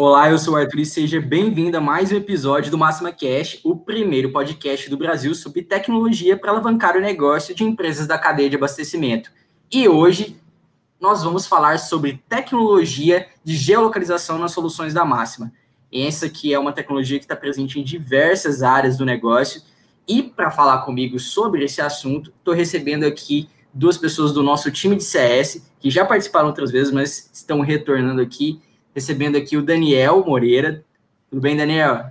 Olá, eu sou o Arthur e seja bem-vindo a mais um episódio do Máxima Cast, o primeiro podcast do Brasil sobre tecnologia para alavancar o negócio de empresas da cadeia de abastecimento. E hoje nós vamos falar sobre tecnologia de geolocalização nas soluções da Máxima. Essa aqui é uma tecnologia que está presente em diversas áreas do negócio e para falar comigo sobre esse assunto, estou recebendo aqui duas pessoas do nosso time de CS que já participaram outras vezes, mas estão retornando aqui. Recebendo aqui o Daniel Moreira. Tudo bem, Daniel?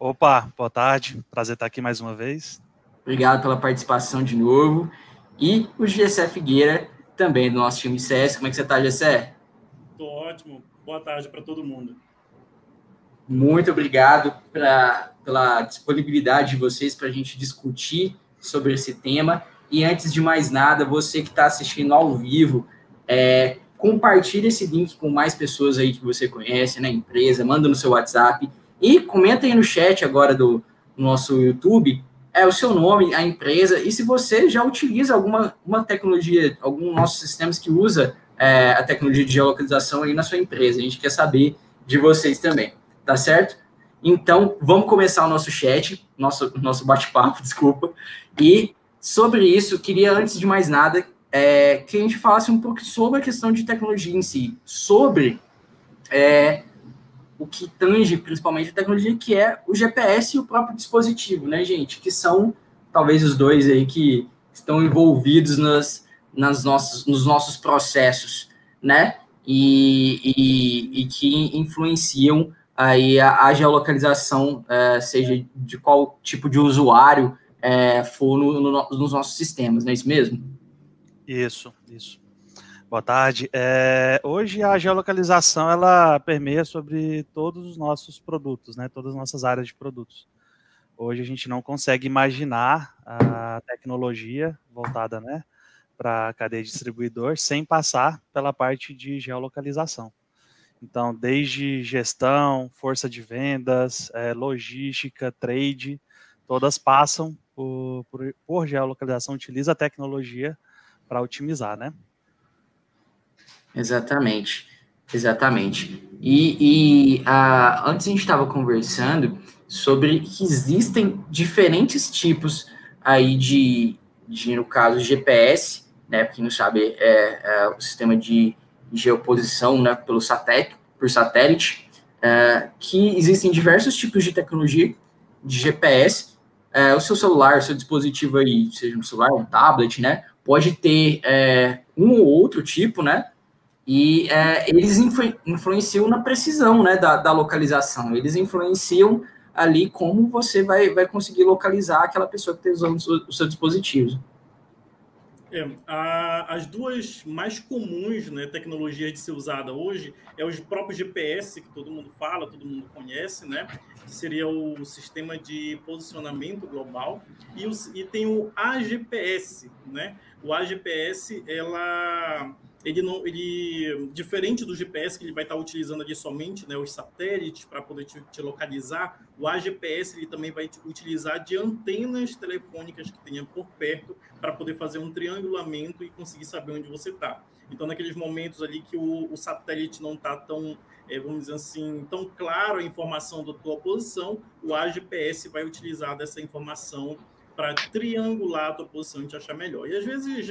Opa, boa tarde. Prazer estar aqui mais uma vez. Obrigado pela participação de novo. E o Gessé Figueira, também do nosso time de CS. Como é que você está, Gessé? Estou ótimo. Boa tarde para todo mundo. Muito obrigado pela disponibilidade de vocês para a gente discutir sobre esse tema. E antes de mais nada, você que está assistindo ao vivo, compartilhe esse link com mais pessoas aí que você conhece na empresa, manda no seu WhatsApp e comenta aí no chat agora do nosso YouTube o seu nome, a empresa e se você já utiliza uma tecnologia, algum dos nossos sistemas que usa a tecnologia de geolocalização aí na sua empresa. A gente quer saber de vocês também, tá certo? Então, vamos começar o nosso chat, nosso bate-papo, desculpa. E sobre isso, queria antes de mais nada que a gente falasse um pouco sobre a questão de tecnologia em si, sobre o que tange principalmente a tecnologia, que é o GPS e o próprio dispositivo, né, gente? Que são, talvez, os dois aí que estão envolvidos nos nossos processos, né? E que influenciam aí a geolocalização, seja de qual tipo de usuário for nos nossos sistemas, não é isso mesmo? Isso. Boa tarde. Hoje a geolocalização, ela permeia sobre todos os nossos produtos, né? Todas as nossas áreas de produtos. Hoje a gente não consegue imaginar a tecnologia voltada, né, para a cadeia de distribuidor sem passar pela parte de geolocalização. Então, desde gestão, força de vendas, logística, trade, todas passam por geolocalização, utiliza a tecnologia para otimizar, né? Exatamente. E antes a gente estava conversando sobre que existem diferentes tipos aí de no caso, GPS, né? Para quem não sabe, o sistema de geoposição, né? Por satélite, que existem diversos tipos de tecnologia de GPS. O seu celular, o seu dispositivo aí, seja um celular, um tablet, né? Pode ter um ou outro tipo, né? E eles influenciam na precisão, né, da localização. Eles influenciam ali como você vai conseguir localizar aquela pessoa que está usando o seu dispositivo. As duas mais comuns, né, tecnologias de ser usada hoje é o próprio GPS, que todo mundo fala, todo mundo conhece, né? Que seria o sistema de posicionamento global, e tem o AGPS, né? O AGPS, ele diferente do GPS, que ele vai estar utilizando ali somente, né, os satélites para poder te localizar, o AGPS ele também vai utilizar de antenas telefônicas que tenha por perto para poder fazer um triangulamento e conseguir saber onde você está. Então, naqueles momentos ali que o satélite não está tão, vamos dizer assim, tão claro a informação da tua posição, o AGPS vai utilizar dessa informação para triangular a tua posição e te achar melhor. E, às vezes,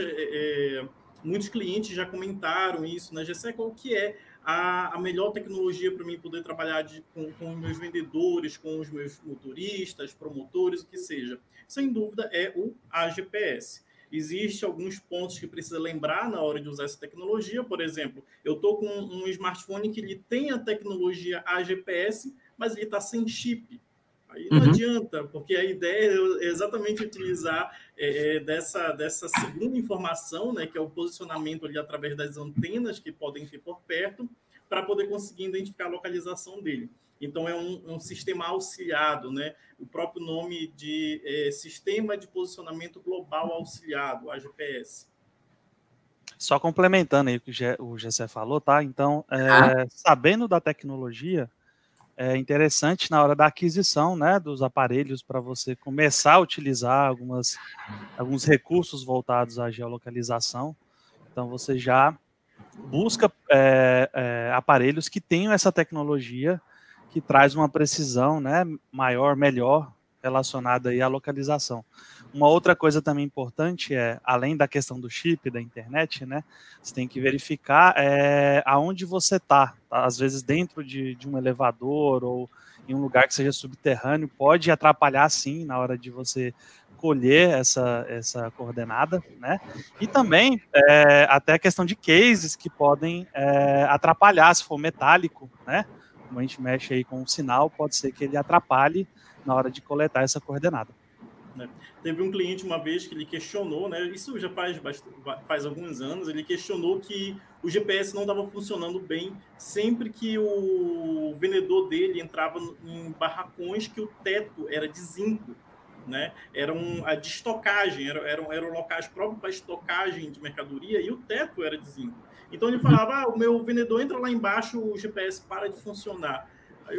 muitos clientes já comentaram isso, né, Gessé? Qual que é a melhor tecnologia para mim poder trabalhar com os meus vendedores, com os meus motoristas, promotores, o que seja? Sem dúvida, é o AGPS. Existem alguns pontos que precisa lembrar na hora de usar essa tecnologia. Por exemplo, eu estou com um smartphone que ele tem a tecnologia AGPS, mas ele está sem chip. Aí não adianta, porque a ideia é exatamente utilizar dessa segunda informação, né, que é o posicionamento ali através das antenas que podem ter por perto, para poder conseguir identificar a localização dele. Então, é um sistema auxiliado, né? O próprio nome de Sistema de Posicionamento Global Auxiliado, AGPS. Só complementando aí o que o Gessé falou, tá? Então, sabendo da tecnologia, é interessante na hora da aquisição, né, dos aparelhos para você começar a utilizar alguns recursos voltados à geolocalização. Então, você já busca aparelhos que tenham essa tecnologia que traz uma precisão, né, maior, melhor, relacionada aí à localização. Uma outra coisa também importante é, além da questão do chip, da internet, né, você tem que verificar aonde você está. Às vezes dentro de um elevador ou em um lugar que seja subterrâneo, pode atrapalhar sim na hora de você colher essa coordenada, né? E também até a questão de cases que podem atrapalhar, se for metálico, né? Como a gente mexe aí com o sinal, pode ser que ele atrapalhe na hora de coletar essa coordenada. Teve um cliente uma vez que ele questionou, né? Isso já faz alguns anos, ele questionou que o GPS não estava funcionando bem sempre que o vendedor dele entrava em barracões que o teto era de zinco, né? Era de estocagem, eram locais próprios para estocagem de mercadoria e o teto era de zinco. Então ele falava, o meu vendedor entra lá embaixo, o GPS para de funcionar. Aí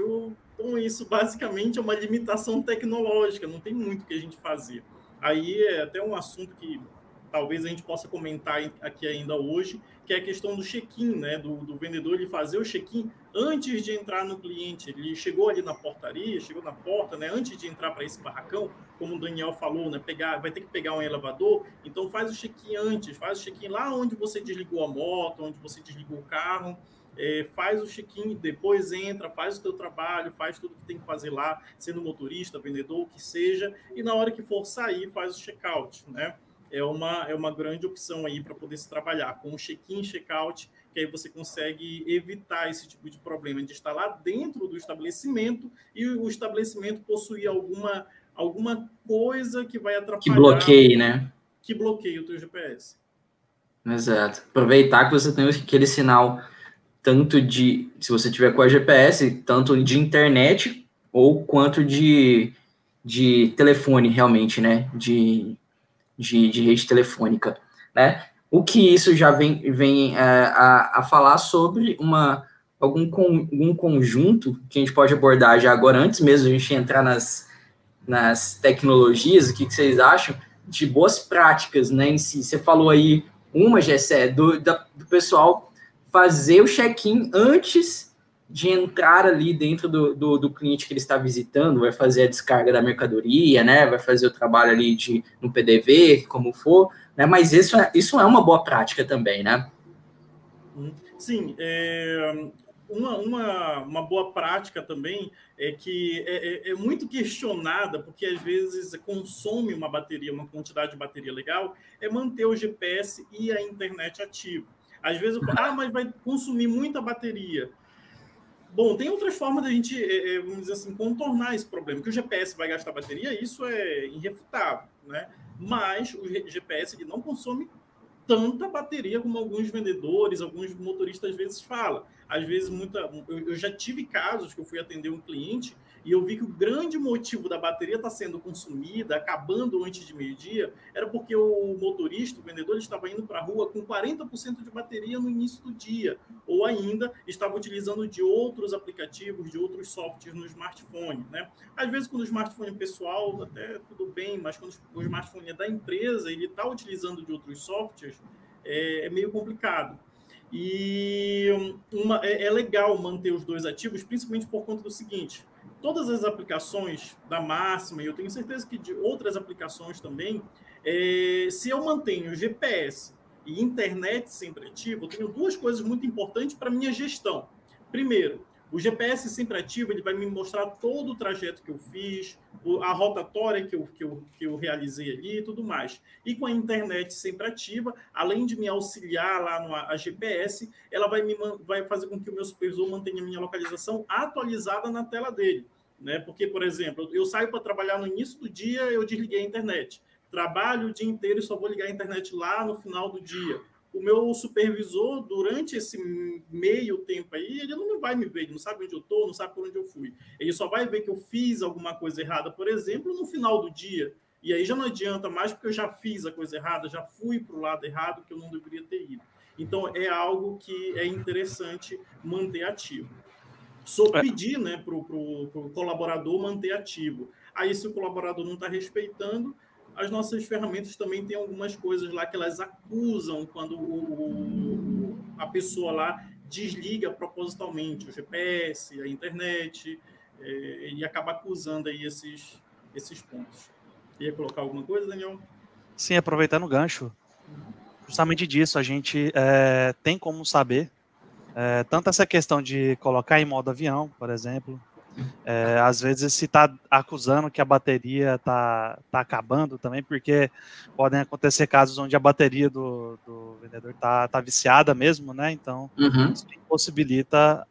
Então, isso basicamente é uma limitação tecnológica, não tem muito o que a gente fazer. Aí é até um assunto que talvez a gente possa comentar aqui ainda hoje, que é a questão do check-in, né? Do vendedor ele fazer o check-in antes de entrar no cliente. Ele chegou ali na portaria, chegou na porta, né? Antes de entrar para esse barracão, como o Daniel falou, né? Vai ter que pegar um elevador, então faz o check-in antes, faz o check-in lá onde você desligou a moto, onde você desligou o carro. Faz o check-in, depois entra, faz o teu trabalho, faz tudo que tem que fazer lá, sendo motorista, vendedor, o que seja, e na hora que for sair, faz o check-out, né? É uma grande opção aí para poder se trabalhar com o check-in, check-out, que aí você consegue evitar esse tipo de problema de estar lá dentro do estabelecimento e o estabelecimento possuir alguma coisa que vai atrapalhar... Que bloqueie, né? Que bloqueie o teu GPS. Exato. Aproveitar que você tem aquele sinal... tanto de, se você tiver com a GPS, tanto de internet ou quanto de telefone, realmente, né, de rede telefônica, né, o que isso já vem a falar sobre algum conjunto que a gente pode abordar já agora, antes mesmo de a gente entrar nas tecnologias, o que vocês acham de boas práticas, né, em si. Você falou aí uma, Gessé, do pessoal fazer o check-in antes de entrar ali dentro do cliente que ele está visitando, vai fazer a descarga da mercadoria, né, vai fazer o trabalho ali no PDV, como for, né, mas isso é uma boa prática também, né? Sim, uma boa prática também é que é muito questionada, porque às vezes consome uma bateria, uma quantidade de bateria legal, é manter o GPS e a internet ativa. Às vezes eu falo, mas vai consumir muita bateria. Bom, tem outras formas da gente, vamos dizer assim, contornar esse problema. Que o GPS vai gastar bateria, isso é irrefutável, né? Mas o GPS ele não consome tanta bateria como alguns vendedores, alguns motoristas às vezes falam. Às vezes, eu já tive casos que eu fui atender um cliente e eu vi que o grande motivo da bateria estar sendo consumida, acabando antes de meio-dia, era porque o motorista, o vendedor, ele estava indo para a rua com 40% de bateria no início do dia, ou ainda estava utilizando de outros aplicativos, de outros softwares no smartphone, né? Às vezes, quando o smartphone pessoal, até tudo bem, mas quando o smartphone é da empresa, ele está utilizando de outros softwares, é meio complicado. E é legal manter os dois ativos, principalmente por conta do seguinte: todas as aplicações da Máxima, e eu tenho certeza que de outras aplicações também, se eu mantenho GPS e internet sempre ativo, eu tenho duas coisas muito importantes para a minha gestão. Primeiro, o GPS sempre ativo, ele vai me mostrar todo o trajeto que eu fiz, a rotatória que eu realizei ali e tudo mais. E com a internet sempre ativa, além de me auxiliar lá no AGPS, ela vai fazer com que o meu supervisor mantenha a minha localização atualizada na tela dele, né? Porque, por exemplo, eu saio para trabalhar no início do dia, eu desliguei a internet. Trabalho o dia inteiro e só vou ligar a internet lá no final do dia. O meu supervisor, durante esse meio tempo aí, ele não vai me ver, ele não sabe onde eu estou, não sabe por onde eu fui. Ele só vai ver que eu fiz alguma coisa errada, por exemplo, no final do dia. E aí já não adianta mais, porque eu já fiz a coisa errada, já fui para o lado errado que eu não deveria ter ido. Então, é algo que é interessante manter ativo. Só pedir, né, para o colaborador manter ativo. Aí, se o colaborador não está respeitando... As nossas ferramentas também têm algumas coisas lá que elas acusam quando a pessoa lá desliga propositalmente o GPS, a internet, e acaba acusando aí esses pontos. Ia colocar alguma coisa, Daniel? Sim, aproveitando o gancho, justamente disso, a gente tem como saber, tanto essa questão de colocar em modo avião, por exemplo, às vezes se está acusando que a bateria está acabando também, porque podem acontecer casos onde a bateria do vendedor está viciada mesmo, né? Então, isso impossibilita,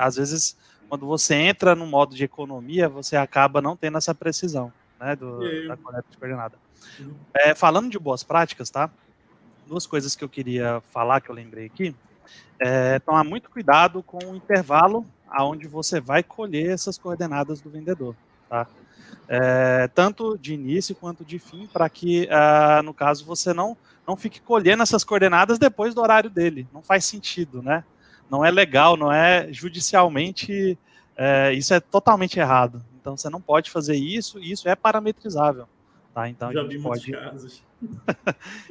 às vezes, quando você entra no modo de economia, você acaba não tendo essa precisão, né, da coleta de coordenada. Falando de boas práticas, tá? Duas coisas que eu queria falar, que eu lembrei aqui. Tomar muito cuidado com o intervalo aonde você vai colher essas coordenadas do vendedor, tá? Tanto de início quanto de fim, para que, no caso, você não fique colhendo essas coordenadas depois do horário dele. Não faz sentido, né? Não é legal, não é judicialmente, isso é totalmente errado. Então, você não pode fazer isso, e isso é parametrizável, tá? Então, já a gente pode... casos.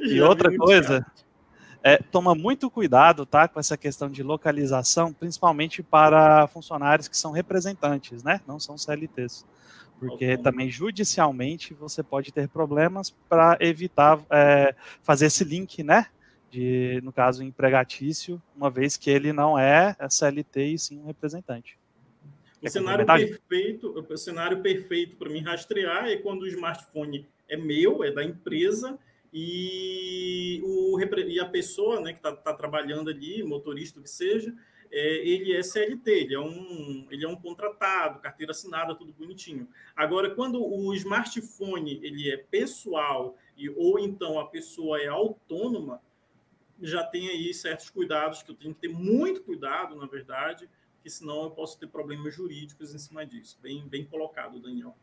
E já outra coisa... Casos. Toma muito cuidado, tá, com essa questão de localização, principalmente para funcionários que são representantes, né? Não são CLTs. Porque também judicialmente você pode ter problemas para evitar fazer esse link, né? De, no caso, empregatício, uma vez que ele não é CLT e sim um representante. O cenário perfeito para mim rastrear é quando o smartphone é meu, é da empresa. E a pessoa, né, que está trabalhando ali, motorista, o que seja, ele é CLT, ele é um contratado, carteira assinada, tudo bonitinho. Agora, quando o smartphone ele é pessoal, ou então a pessoa é autônoma, já tem aí certos cuidados, que eu tenho que ter muito cuidado, na verdade, porque senão eu posso ter problemas jurídicos em cima disso. Bem, bem colocado, Daniel.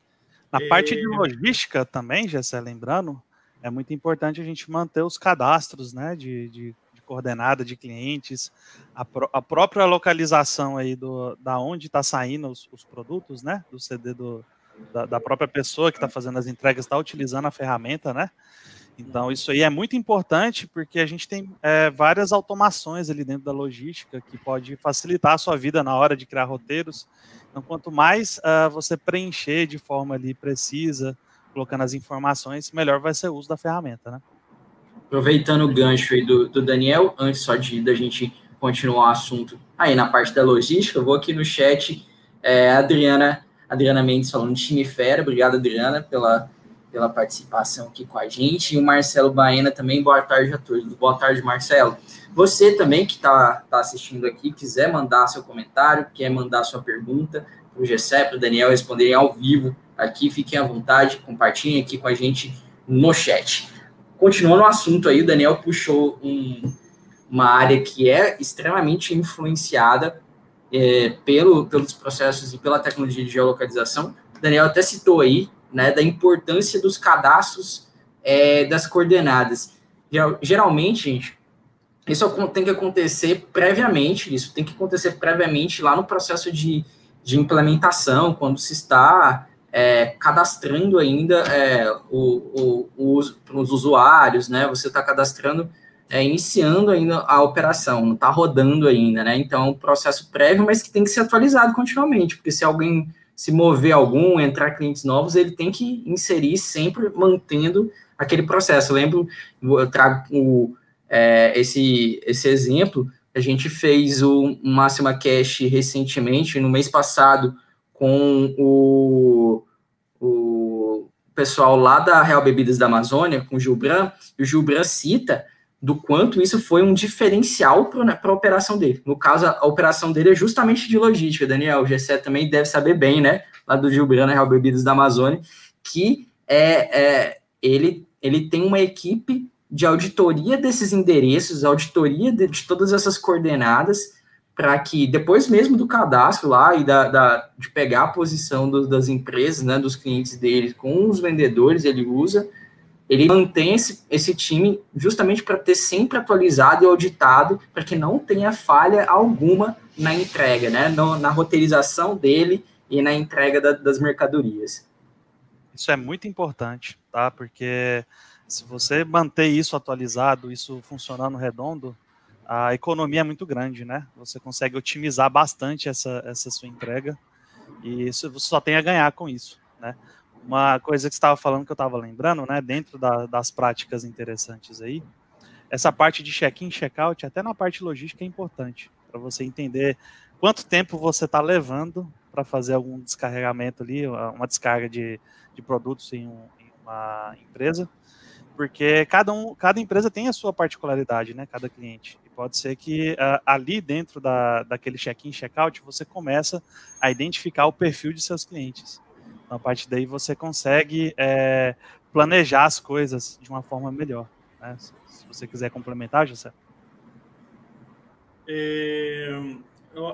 Na parte de logística também, Gessé, lembrando... É muito importante a gente manter os cadastros, né, de coordenada de clientes, a própria localização aí da onde está saindo os produtos, né, do CD da própria pessoa que está fazendo as entregas, está utilizando a ferramenta, né? Então, isso aí é muito importante porque a gente tem várias automações ali dentro da logística que pode facilitar a sua vida na hora de criar roteiros. Então, quanto mais você preencher de forma ali precisa, colocando as informações, melhor vai ser o uso da ferramenta, né? Aproveitando o gancho aí do Daniel, antes só da gente continuar o assunto aí na parte da logística, eu vou aqui no chat, Adriana Mendes falando de Timifera, obrigado, Adriana, pela participação aqui com a gente, e o Marcelo Baena também, boa tarde a todos. Boa tarde, Marcelo. Você também que está assistindo aqui, quiser mandar seu comentário, quer mandar sua pergunta para o Gessé, para o Daniel responderem ao vivo aqui, fiquem à vontade, compartilhem aqui com a gente no chat. Continuando o assunto aí, o Daniel puxou uma área que é extremamente influenciada pelos processos e pela tecnologia de geolocalização. O Daniel até citou aí, né, da importância dos cadastros das coordenadas. Geralmente, gente, isso tem que acontecer previamente, lá no processo de implementação, quando se está... cadastrando ainda os usuários, né? Você está cadastrando, iniciando ainda a operação, não está rodando ainda, né? Então, é um processo prévio, mas que tem que ser atualizado continuamente, porque se alguém se mover entrar clientes novos, ele tem que inserir sempre mantendo aquele processo. Eu lembro, eu trago esse exemplo, a gente fez o Máxima Cast recentemente, no mês passado, com o pessoal lá da Real Bebidas da Amazônia, com o Gilbran, e o Gilbran cita do quanto isso foi um diferencial para a operação dele. No caso, a operação dele é justamente de logística, Daniel. O Gessé também deve saber bem, né, lá do Gilbran, na Real Bebidas da Amazônia, que ele tem uma equipe de auditoria desses endereços, auditoria de todas essas coordenadas, para que depois mesmo do cadastro lá e de pegar a posição das empresas, né, dos clientes dele com os vendedores, ele mantém esse time justamente para ter sempre atualizado e auditado, para que não tenha falha alguma na entrega, né, na roteirização dele e na entrega das mercadorias. Isso é muito importante, tá? Porque se você manter isso atualizado, isso funcionando redondo, a economia é muito grande, né? Você consegue otimizar bastante essa sua entrega e isso, você só tem a ganhar com isso, né? Uma coisa que você estava falando que eu estava lembrando, né? Dentro das práticas interessantes aí, essa parte de check-in, check-out, até na parte logística é importante para você entender quanto tempo você está levando para fazer algum descarregamento ali, uma descarga de produtos em uma empresa, porque cada empresa tem a sua particularidade, né? Cada cliente. E pode ser que ali dentro daquele check-in, check-out, você começa a identificar o perfil de seus clientes. Então, a partir daí você consegue planejar as coisas de uma forma melhor, né? Se você quiser complementar, José.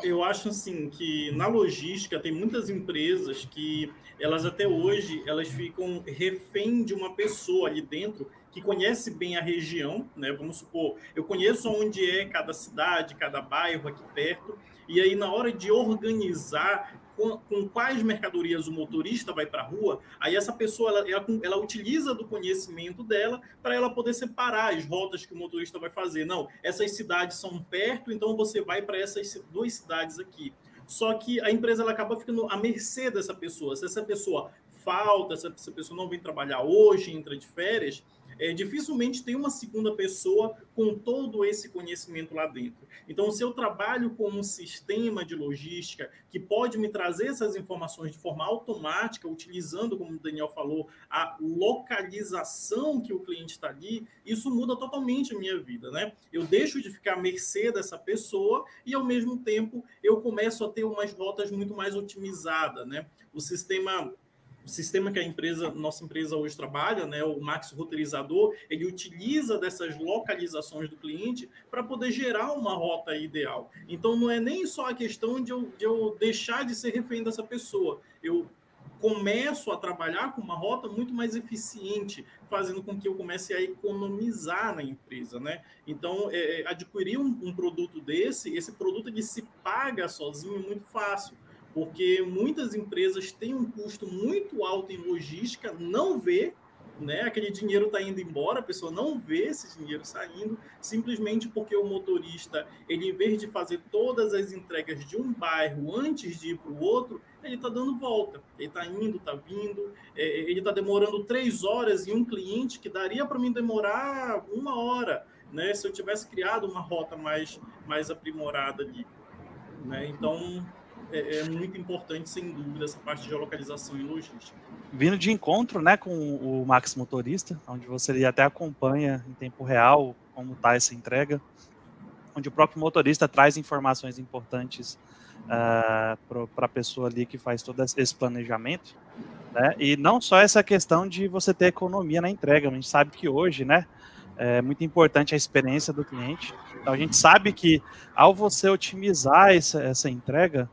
Eu acho assim que na logística tem muitas empresas que elas até hoje elas ficam refém de uma pessoa ali dentro que conhece bem a região, né? Vamos supor, eu conheço onde é cada cidade, cada bairro aqui perto, e aí na hora de organizar com quais mercadorias o motorista vai para a rua, aí essa pessoa ela utiliza do conhecimento dela para ela poder separar as rotas que o motorista vai fazer. Não, essas cidades são perto, então você vai para essas duas cidades aqui. Só que a empresa ela acaba ficando à mercê dessa pessoa. Se essa pessoa falta, se essa pessoa não vem trabalhar hoje, entra de férias, dificilmente tem uma segunda pessoa com todo esse conhecimento lá dentro. Então, se eu trabalho com um sistema de logística que pode me trazer essas informações de forma automática, utilizando, como o Daniel falou, a localização que o cliente está ali, isso muda totalmente a minha vida, né? Eu deixo de ficar à mercê dessa pessoa e, ao mesmo tempo, eu começo a ter umas rotas muito mais otimizadas, né? O sistema que nossa empresa hoje trabalha, né, o Max Roteirizador, ele utiliza dessas localizações do cliente para poder gerar uma rota ideal. Então, não é nem só a questão de eu deixar de ser refém dessa pessoa. Eu começo a trabalhar com uma rota muito mais eficiente, fazendo com que eu comece a economizar na empresa, né? Então, adquirir um produto desse, esse produto ele se paga sozinho muito fácil, porque muitas empresas têm um custo muito alto em logística, não vê, né? Aquele dinheiro está indo embora, a pessoa não vê esse dinheiro saindo, simplesmente porque o motorista, ele, em vez de fazer todas as entregas de um bairro antes de ir para o outro, ele está dando volta, ele está indo, está vindo, ele está demorando 3 horas em um cliente que daria para mim demorar 1 hora, né? Se eu tivesse criado uma rota mais aprimorada ali, né? Então... É muito importante, sem dúvida, essa parte de localização e logística. Vindo de encontro, né, com o Max Motorista, onde você até acompanha em tempo real como está essa entrega, onde o próprio motorista traz informações importantes para a pessoa ali que faz todo esse planejamento, né? E não só essa questão de você ter economia na entrega, a gente sabe que hoje, né, é muito importante a experiência do cliente. Então a gente sabe que ao você otimizar essa entrega,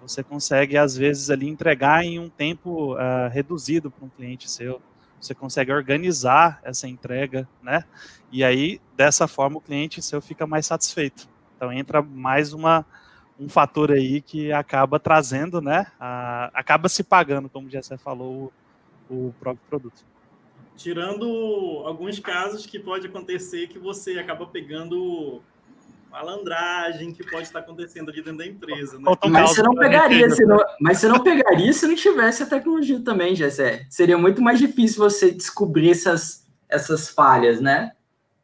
você consegue, às vezes, ali entregar em um tempo reduzido para um cliente seu. Você consegue organizar essa entrega, né? E aí, dessa forma, o cliente seu fica mais satisfeito. Então, entra mais um fator aí que acaba trazendo, né? Acaba se pagando, como o Gessé falou, o próprio produto. Tirando alguns casos que pode acontecer que você acaba pegando... malandragem que pode estar acontecendo ali dentro da empresa, né? Mas você não pegaria se não tivesse a tecnologia também, Gessé. Seria muito mais difícil você descobrir essas falhas, né?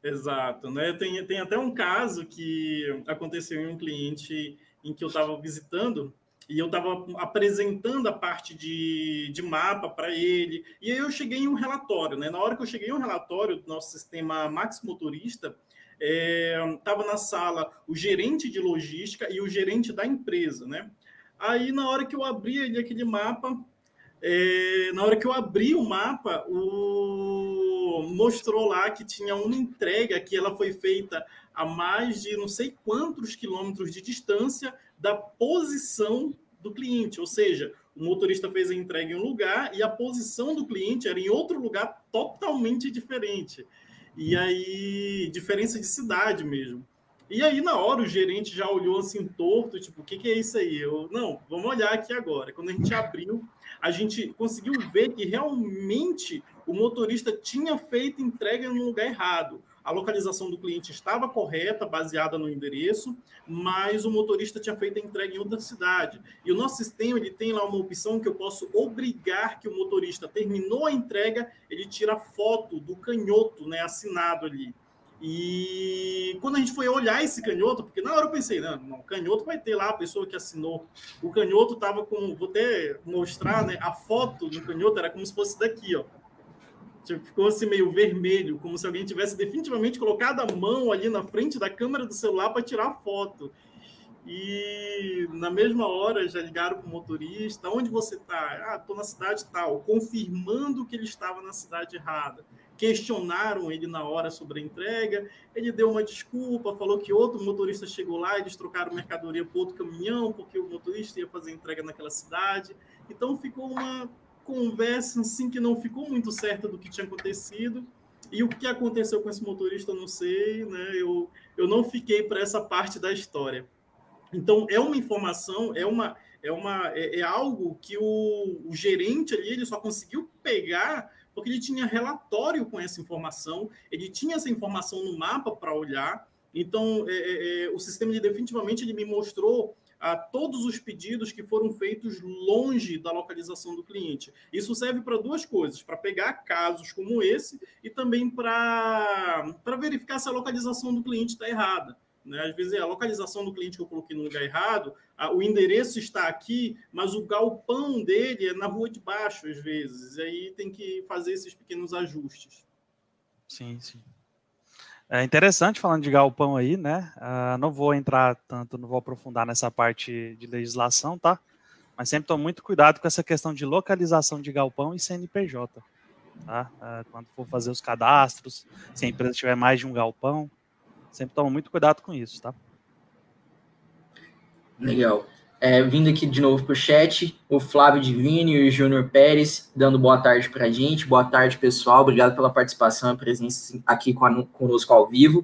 Exato, né? Tem até um caso que aconteceu em um cliente em que eu estava visitando e eu estava apresentando a parte de mapa para ele. E aí eu cheguei em um relatório, né? Na hora que eu cheguei em um relatório do nosso sistema Max Motorista, estava na sala o gerente de logística e o gerente da empresa, né? Aí, na hora que eu abri ali aquele mapa, mostrou lá que tinha uma entrega que ela foi feita a mais de não sei quantos quilômetros de distância da posição do cliente, ou seja, o motorista fez a entrega em um lugar e a posição do cliente era em outro lugar totalmente diferente. E aí, diferença de cidade mesmo. E aí, na hora, o gerente já olhou assim, torto, tipo, o que é isso aí? Não, vamos olhar aqui agora. Quando a gente abriu, a gente conseguiu ver que realmente o motorista tinha feito entrega no lugar errado. A localização do cliente estava correta, baseada no endereço, mas o motorista tinha feito a entrega em outra cidade. E o nosso sistema, ele tem lá uma opção que eu posso obrigar que o motorista terminou a entrega, ele tira foto do canhoto, né, assinado ali. E quando a gente foi olhar esse canhoto, porque na hora eu pensei, não, o canhoto vai ter lá, a pessoa que assinou. O canhoto estava com, vou até mostrar, né, a foto do canhoto era como se fosse daqui, ó. Tipo, ficou assim meio vermelho, como se alguém tivesse definitivamente colocado a mão ali na frente da câmera do celular para tirar a foto. E na mesma hora já ligaram para o motorista, onde você está? Ah, estou na cidade tal, confirmando que ele estava na cidade errada. Questionaram ele na hora sobre a entrega, ele deu uma desculpa, falou que outro motorista chegou lá, eles trocaram mercadoria para outro caminhão, porque o motorista ia fazer entrega naquela cidade. Então ficou uma conversa assim que não ficou muito certa do que tinha acontecido, e o que aconteceu com esse motorista eu não sei, né? Eu não fiquei para essa parte da história. Então é uma informação, é algo que o gerente ali ele só conseguiu pegar porque ele tinha relatório com essa informação, ele tinha essa informação no mapa para olhar. Então, o sistema, ele, definitivamente, ele me mostrou todos os pedidos que foram feitos longe da localização do cliente. Isso serve para duas coisas, para pegar casos como esse e também para verificar se a localização do cliente está errada. Né? Às vezes, a localização do cliente que eu coloquei no lugar errado, o endereço está aqui, mas o galpão dele é na rua de baixo, às vezes. E aí tem que fazer esses pequenos ajustes. Sim, sim. É interessante, falando de galpão aí, né? Não vou entrar tanto, não vou aprofundar nessa parte de legislação, tá? Mas sempre tomo muito cuidado com essa questão de localização de galpão e CNPJ. Tá? Quando for fazer os cadastros, se a empresa tiver mais de um galpão, sempre toma muito cuidado com isso, tá? Legal. Vindo aqui de novo para o chat, o Flávio Divini e o Júnior Pérez dando boa tarde para a gente. Boa tarde, pessoal. Obrigado pela participação e presença aqui conosco ao vivo.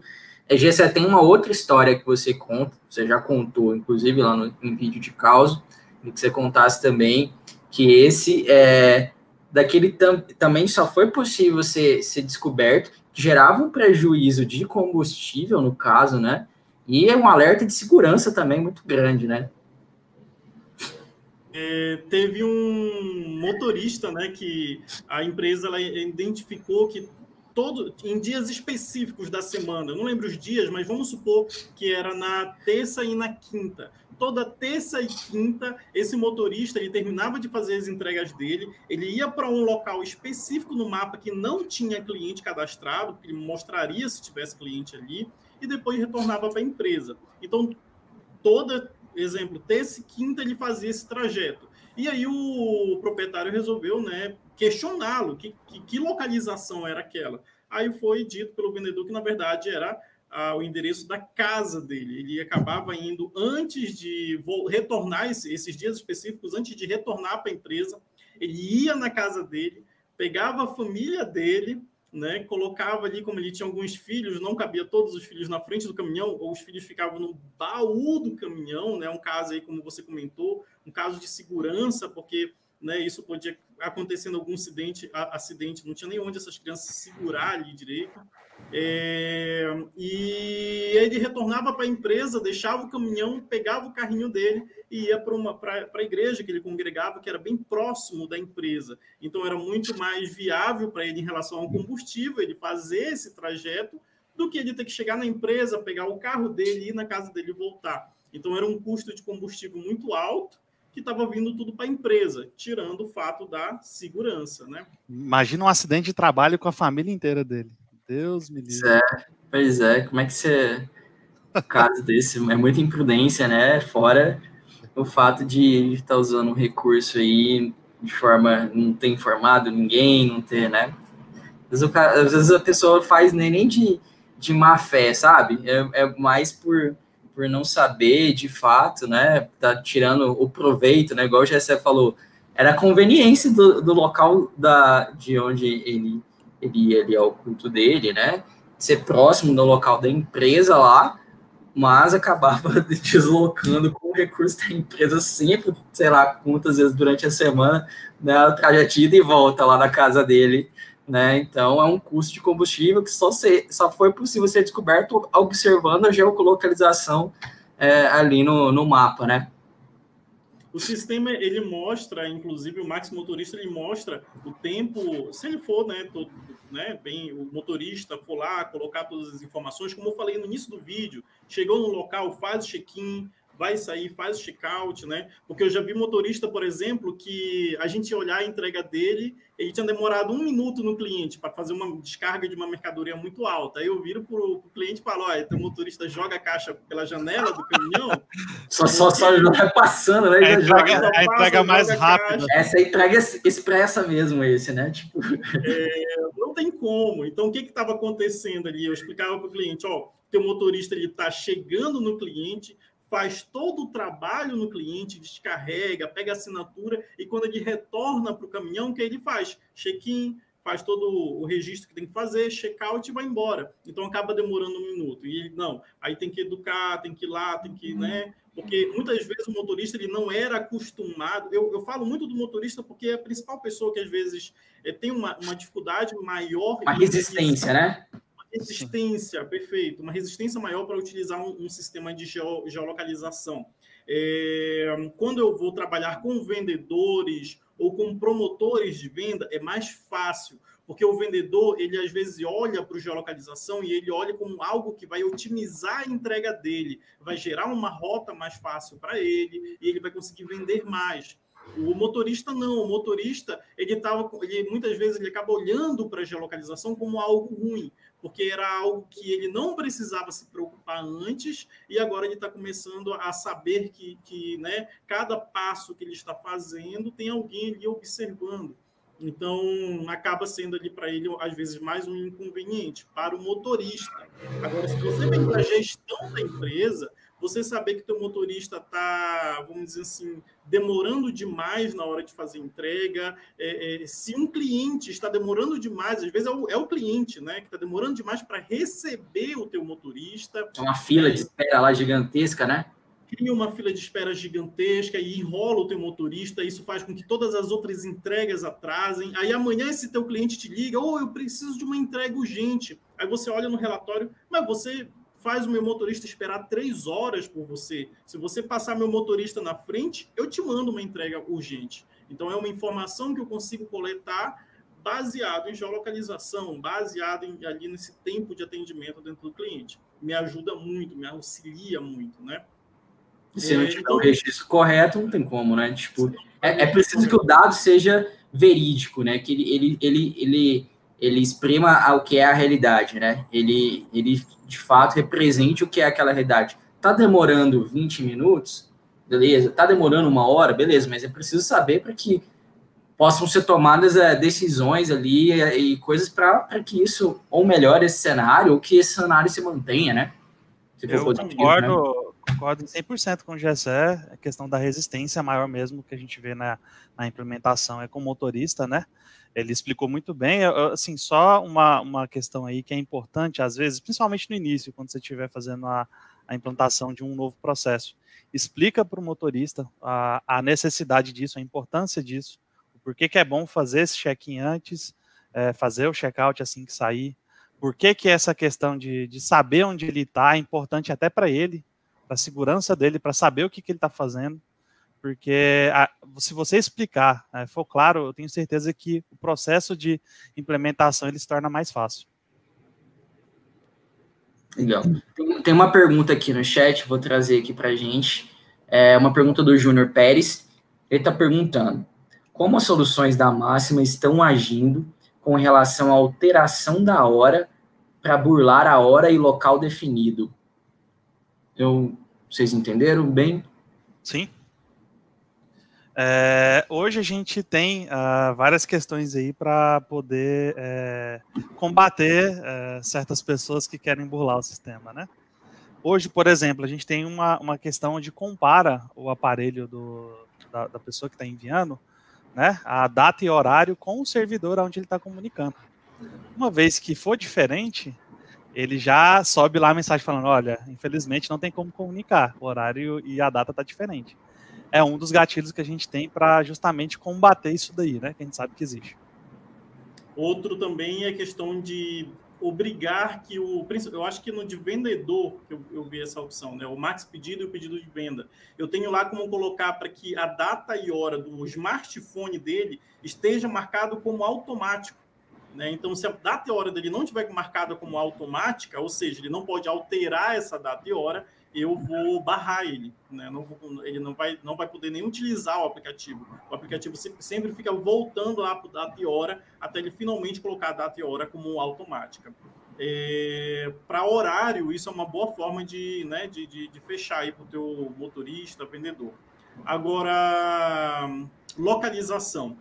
Gessé, tem uma outra história que você conta, você já contou, inclusive, lá em vídeo de causa, que você contasse também, que esse é daquele também só foi possível ser descoberto, que gerava um prejuízo de combustível, no caso, né? E é um alerta de segurança também muito grande, né? Teve um motorista, né, que a empresa ela identificou que em dias específicos da semana, eu não lembro os dias, mas vamos supor que era na terça e na quinta. Toda terça e quinta, esse motorista ele terminava de fazer as entregas dele, ele ia para um local específico no mapa que não tinha cliente cadastrado, porque ele mostraria se tivesse cliente ali, e depois retornava para a empresa. Então, exemplo, terça e quinta ele fazia esse trajeto. E aí o proprietário resolveu, né, questioná-lo, que localização era aquela. Aí foi dito pelo vendedor que, na verdade, era o endereço da casa dele. Ele acabava indo antes de retornar, esses dias específicos, antes de retornar para a empresa, ele ia na casa dele, pegava a família dele, né, colocava ali, como ele tinha alguns filhos, não cabia todos os filhos na frente do caminhão, ou os filhos ficavam no baú do caminhão, né, um caso aí, como você comentou, um caso de segurança, porque, né, isso podia acontecendo algum acidente, não tinha nem onde essas crianças se segurar ali direito. E ele retornava para a empresa, deixava o caminhão, pegava o carrinho dele e ia para a igreja que ele congregava, que era bem próximo da empresa. Então, era muito mais viável para ele em relação ao combustível, ele fazer esse trajeto, do que ele ter que chegar na empresa, pegar o carro dele, ir na casa dele e voltar. Então, era um custo de combustível muito alto, que estava vindo tudo para a empresa, tirando o fato da segurança, né? Imagina um acidente de trabalho com a família inteira dele. Deus me livre. Pois é. Como é que você... O caso desse é muita imprudência, né? Fora o fato de estar usando um recurso aí de forma... Não ter informado ninguém, não ter, né? Às vezes a pessoa faz nem de má fé, sabe? É mais por não saber, de fato, né, tá tirando o proveito, né, igual o Gessé falou, era a conveniência do local de onde ele ia ali ao culto dele, né, ser próximo do local da empresa lá, mas acabava deslocando com o recurso da empresa sempre, sei lá, quantas vezes durante a semana, né, o trajeto de ida e volta lá na casa dele, né? Então, é um custo de combustível que só foi possível ser descoberto observando a geolocalização ali no mapa, né? O sistema, ele mostra, inclusive, o Max Motorista, ele mostra o tempo, se ele for, né, todo, né, bem, o motorista for lá, colocar todas as informações, como eu falei no início do vídeo, chegou no local, faz check-in, vai sair, faz check-out, né, porque eu já vi motorista, por exemplo, que a gente ia olhar a entrega dele, ele tinha demorado 1 minuto no cliente para fazer uma descarga de uma mercadoria muito alta. Aí eu viro para o cliente e falo, olha, o motorista joga a caixa pela janela do caminhão. Só vai passando, né? A entrega mais rápida. Essa entrega expressa mesmo, né? Tipo... não tem como. Então, o que estava acontecendo ali? Eu explicava para o cliente, ó, teu motorista está chegando no cliente, faz todo o trabalho no cliente, descarrega, pega a assinatura, e quando ele retorna para o caminhão, o que ele faz? Check-in, faz todo o registro que tem que fazer, check-out e vai embora. Então, acaba demorando 1 minuto. E ele, não, aí tem que educar, tem que ir lá, tem que, né? Porque, muitas vezes, o motorista ele não era acostumado. Eu falo muito do motorista porque é a principal pessoa que, às vezes, tem uma dificuldade maior. Uma resistência, né? Resistência, perfeito. Uma resistência maior para utilizar um sistema de geolocalização. Quando eu vou trabalhar com vendedores ou com promotores de venda, é mais fácil, porque o vendedor, ele às vezes olha para a geolocalização e ele olha como algo que vai otimizar a entrega dele, vai gerar uma rota mais fácil para ele e ele vai conseguir vender mais. O motorista não, o motorista, muitas vezes ele acaba olhando para a geolocalização como algo ruim, porque era algo que ele não precisava se preocupar antes, e agora ele está começando a saber que né, cada passo que ele está fazendo tem alguém ali observando. Então, acaba sendo ali para ele, às vezes, mais um inconveniente para o motorista. Agora, se você vem para a gestão da empresa, você saber que o teu motorista está, vamos dizer assim, demorando demais na hora de fazer entrega, se um cliente está demorando demais, às vezes é o cliente, né, que está demorando demais para receber o teu motorista. É uma fila de espera lá gigantesca, né? Cria uma fila de espera gigantesca e enrola o teu motorista, isso faz com que todas as outras entregas atrasem. Aí amanhã esse teu cliente te liga, eu preciso de uma entrega urgente. Aí você olha no relatório, mas você... faz o meu motorista esperar 3 horas por você. Se você passar meu motorista na frente, eu te mando uma entrega urgente. Então, é uma informação que eu consigo coletar baseado em geolocalização, baseado ali nesse tempo de atendimento dentro do cliente. Me ajuda muito, me auxilia muito, né? E se não tiver o registro correto, não tem como, né? Tipo, é preciso que o dado seja verídico, né? Que ele exprima o que é a realidade, né? Ele, de fato, represente o que é aquela realidade. Tá demorando 20 minutos? Beleza. Tá demorando 1 hora? Beleza. Mas é preciso saber para que possam ser tomadas decisões ali e coisas para que isso ou melhore esse cenário ou que esse cenário se mantenha, né? Eu concordo 100% com o Gessé. A questão da resistência maior mesmo que a gente vê na implementação é com o motorista, né? Ele explicou muito bem, assim, só uma questão aí que é importante, às vezes, principalmente no início, quando você estiver fazendo a implantação de um novo processo. Explica para o motorista a necessidade disso, a importância disso, o porquê que é bom fazer esse check-in antes, fazer o check-out assim que sair, porquê que essa questão de saber onde ele está é importante até para ele, para a segurança dele, para saber o que ele está fazendo. Porque se você explicar, for claro, eu tenho certeza que o processo de implementação ele se torna mais fácil. Legal. Tem uma pergunta aqui no chat, vou trazer aqui para a gente. É uma pergunta do Júnior Pérez. Ele está perguntando, como as soluções da Máxima estão agindo com relação à alteração da hora para burlar a hora e local definido? Vocês entenderam bem? Sim. Hoje a gente tem várias questões aí para poder combater certas pessoas que querem burlar o sistema, né? Hoje, por exemplo, a gente tem uma questão onde compara o aparelho da pessoa que está enviando, né, a data e horário com o servidor onde ele está comunicando. Uma vez que for diferente, ele já sobe lá a mensagem falando, olha, infelizmente não tem como comunicar, o horário e a data está diferente. É um dos gatilhos que a gente tem para justamente combater isso daí, né? Que a gente sabe que existe. Outro também é a questão de obrigar que o... Eu acho que no de vendedor eu vi essa opção, né? O Max Pedido e o Pedido de Venda. Eu tenho lá como colocar para que a data e hora do smartphone dele esteja marcado como automático, né? Então, se a data e hora dele não estiver marcada como automática, ou seja, ele não pode alterar essa data e hora, eu vou barrar ele, né? Ele não vai poder nem utilizar o aplicativo. O aplicativo sempre fica voltando lá para o data e hora até ele finalmente colocar a data e hora como automática. Para horário, isso é uma boa forma de fechar aí para o teu motorista, vendedor. Agora, localização.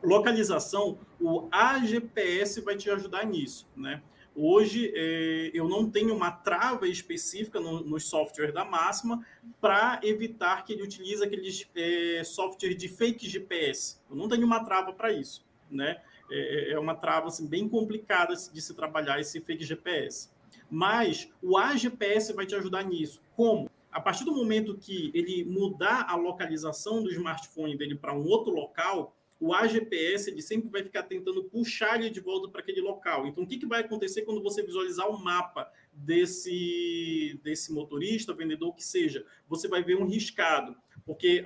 Localização, o AGPS vai te ajudar nisso, né? Hoje, eu não tenho uma trava específica no software da Máxima para evitar que ele utilize aqueles software de fake GPS. Eu não tenho uma trava para isso, né? É uma trava assim, bem complicada de se trabalhar esse fake GPS. Mas o AGPS vai te ajudar nisso. Como? A partir do momento que ele mudar a localização do smartphone dele para um outro local, o AGPS ele sempre vai ficar tentando puxar ele de volta para aquele local. Então, o que vai acontecer quando você visualizar o mapa desse motorista, vendedor, que seja? Você vai ver um riscado, porque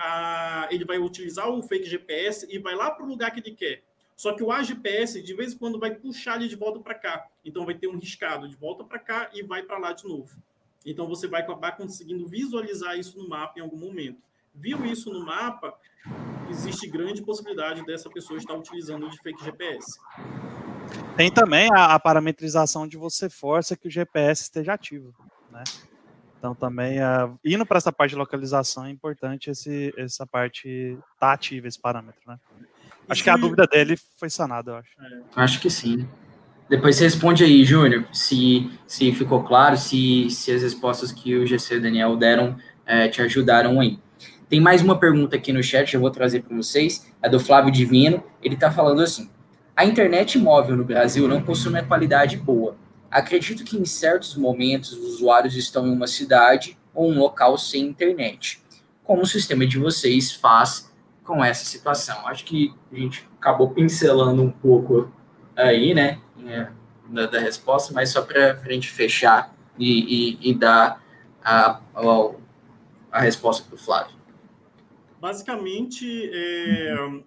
ele vai utilizar o fake GPS e vai lá para o lugar que ele quer. Só que o AGPS, de vez em quando, vai puxar ele de volta para cá. Então, vai ter um riscado de volta para cá e vai para lá de novo. Então, você vai acabar conseguindo visualizar isso no mapa em algum momento. Viu isso no mapa, existe grande possibilidade dessa pessoa estar utilizando de fake GPS. Tem também a parametrização de você força que o GPS esteja ativo, né? Então também, indo para essa parte de localização, é importante essa parte tá ativa, esse parâmetro, né? Acho que a dúvida dele foi sanada, eu acho. Acho que sim. Depois você responde aí, Júnior, se ficou claro, se as respostas que o Gessé e o Daniel deram te ajudaram aí. Tem mais uma pergunta aqui no chat, eu vou trazer para vocês, é do Flávio Divini. Ele está falando assim: a internet móvel no Brasil não possui uma qualidade boa. Acredito que em certos momentos os usuários estão em uma cidade ou um local sem internet. Como o sistema de vocês faz com essa situação? Acho que a gente acabou pincelando um pouco aí, né, da resposta, mas só para a gente fechar e dar a resposta para o Flávio. Basicamente,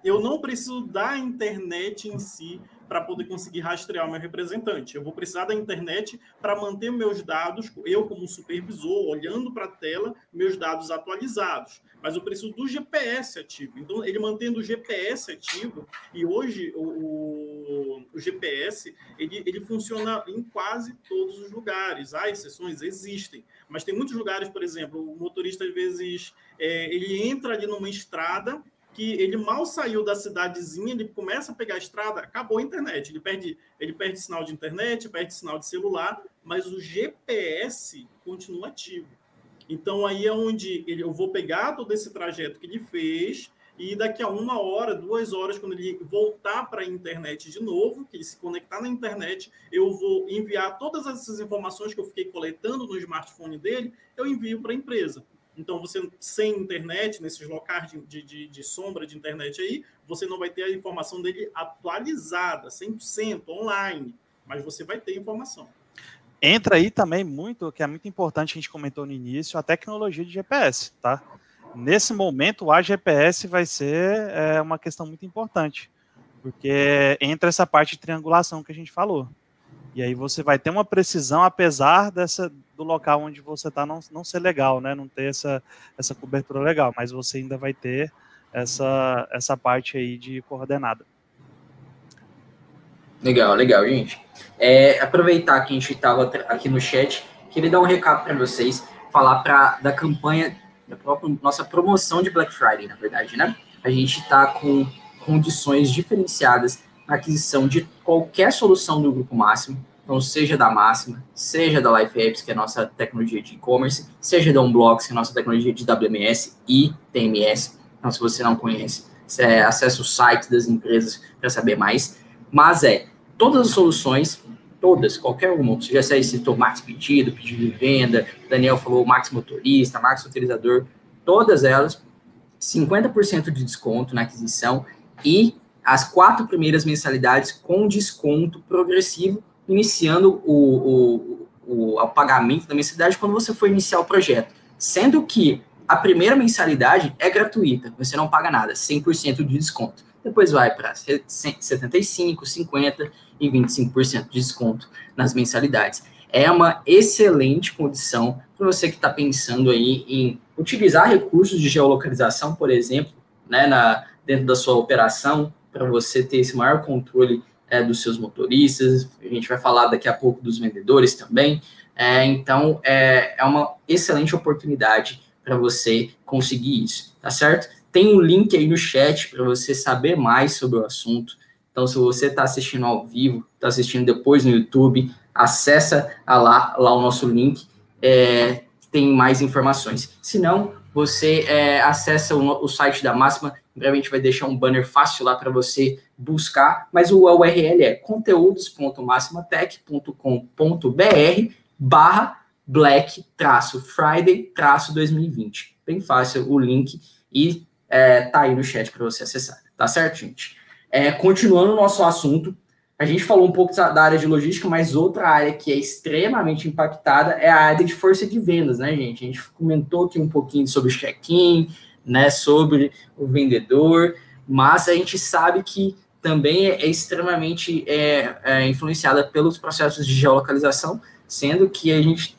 eu não preciso da internet em si para poder conseguir rastrear o meu representante. Eu vou precisar da internet para manter meus dados, eu como supervisor, olhando para a tela, meus dados atualizados. Mas eu preciso do GPS ativo. Então, ele mantendo o GPS ativo, e hoje o GPS ele funciona em quase todos os lugares. Há exceções, existem. Mas tem muitos lugares, por exemplo, o motorista, às vezes, ele entra ali numa estrada, que ele mal saiu da cidadezinha, ele começa a pegar a estrada, acabou a internet. Ele perde sinal de internet, perde sinal de celular, mas o GPS continua ativo. Então, aí é onde eu vou pegar todo esse trajeto que ele fez e daqui a 1 hora, 2 horas, quando ele voltar para a internet de novo, que ele se conectar na internet, eu vou enviar todas essas informações que eu fiquei coletando no smartphone dele, eu envio para a empresa. Então, você sem internet, nesses locais de sombra de internet aí, você não vai ter a informação dele atualizada, 100% online, mas você vai ter informação. Entra aí também muito, que é muito importante, a gente comentou no início, a tecnologia de GPS, tá? Nesse momento, o AGPS vai ser uma questão muito importante, porque entra essa parte de triangulação que a gente falou. E aí você vai ter uma precisão, apesar do local onde você está não ser legal, né? Não ter essa cobertura legal, mas você ainda vai ter essa parte aí de coordenada. Legal, legal, gente. Aproveitar que a gente estava aqui no chat, queria dar um recado para vocês, falar da campanha, da própria nossa promoção de Black Friday, na verdade, né? A gente está com condições diferenciadas na aquisição de qualquer solução do Grupo Máximo, então seja da Máxima, seja da Life Apps, que é a nossa tecnologia de e-commerce, seja da UnBlox, que é a nossa tecnologia de WMS e TMS. Então, se você não conhece, acessa o site das empresas para saber mais. Mas todas as soluções, todas, qualquer uma, você já citou Max Pedido, Pedido de Venda, Daniel falou Max Motorista, Max Utilizador, todas elas, 50% de desconto na aquisição e as 4 primeiras mensalidades com desconto progressivo, iniciando o pagamento da mensalidade quando você for iniciar o projeto. Sendo que a primeira mensalidade é gratuita, você não paga nada, 100% de desconto. Depois vai para 75%, 50% e 25% de desconto nas mensalidades. É uma excelente condição para você que está pensando aí em utilizar recursos de geolocalização, por exemplo, né, dentro da sua operação, para você ter esse maior controle dos seus motoristas. A gente vai falar daqui a pouco dos vendedores também. Então, é uma excelente oportunidade para você conseguir isso, tá certo? Tem um link aí no chat para você saber mais sobre o assunto. Então, se você está assistindo ao vivo, está assistindo depois no YouTube, acessa lá o nosso link, tem mais informações. Se não, você acessa o site da Máxima, brevemente vai deixar um banner fácil lá para você buscar, mas o URL é conteúdos.maximatech.com.br/black-friday-2020. Bem fácil o link e tá aí no chat para você acessar. Tá certo, gente? Continuando o nosso assunto, a gente falou um pouco da área de logística, mas outra área que é extremamente impactada é a área de força de vendas, né, gente? A gente comentou aqui um pouquinho sobre o check-in, né, sobre o vendedor, mas a gente sabe que também é extremamente influenciada pelos processos de geolocalização, sendo que a gente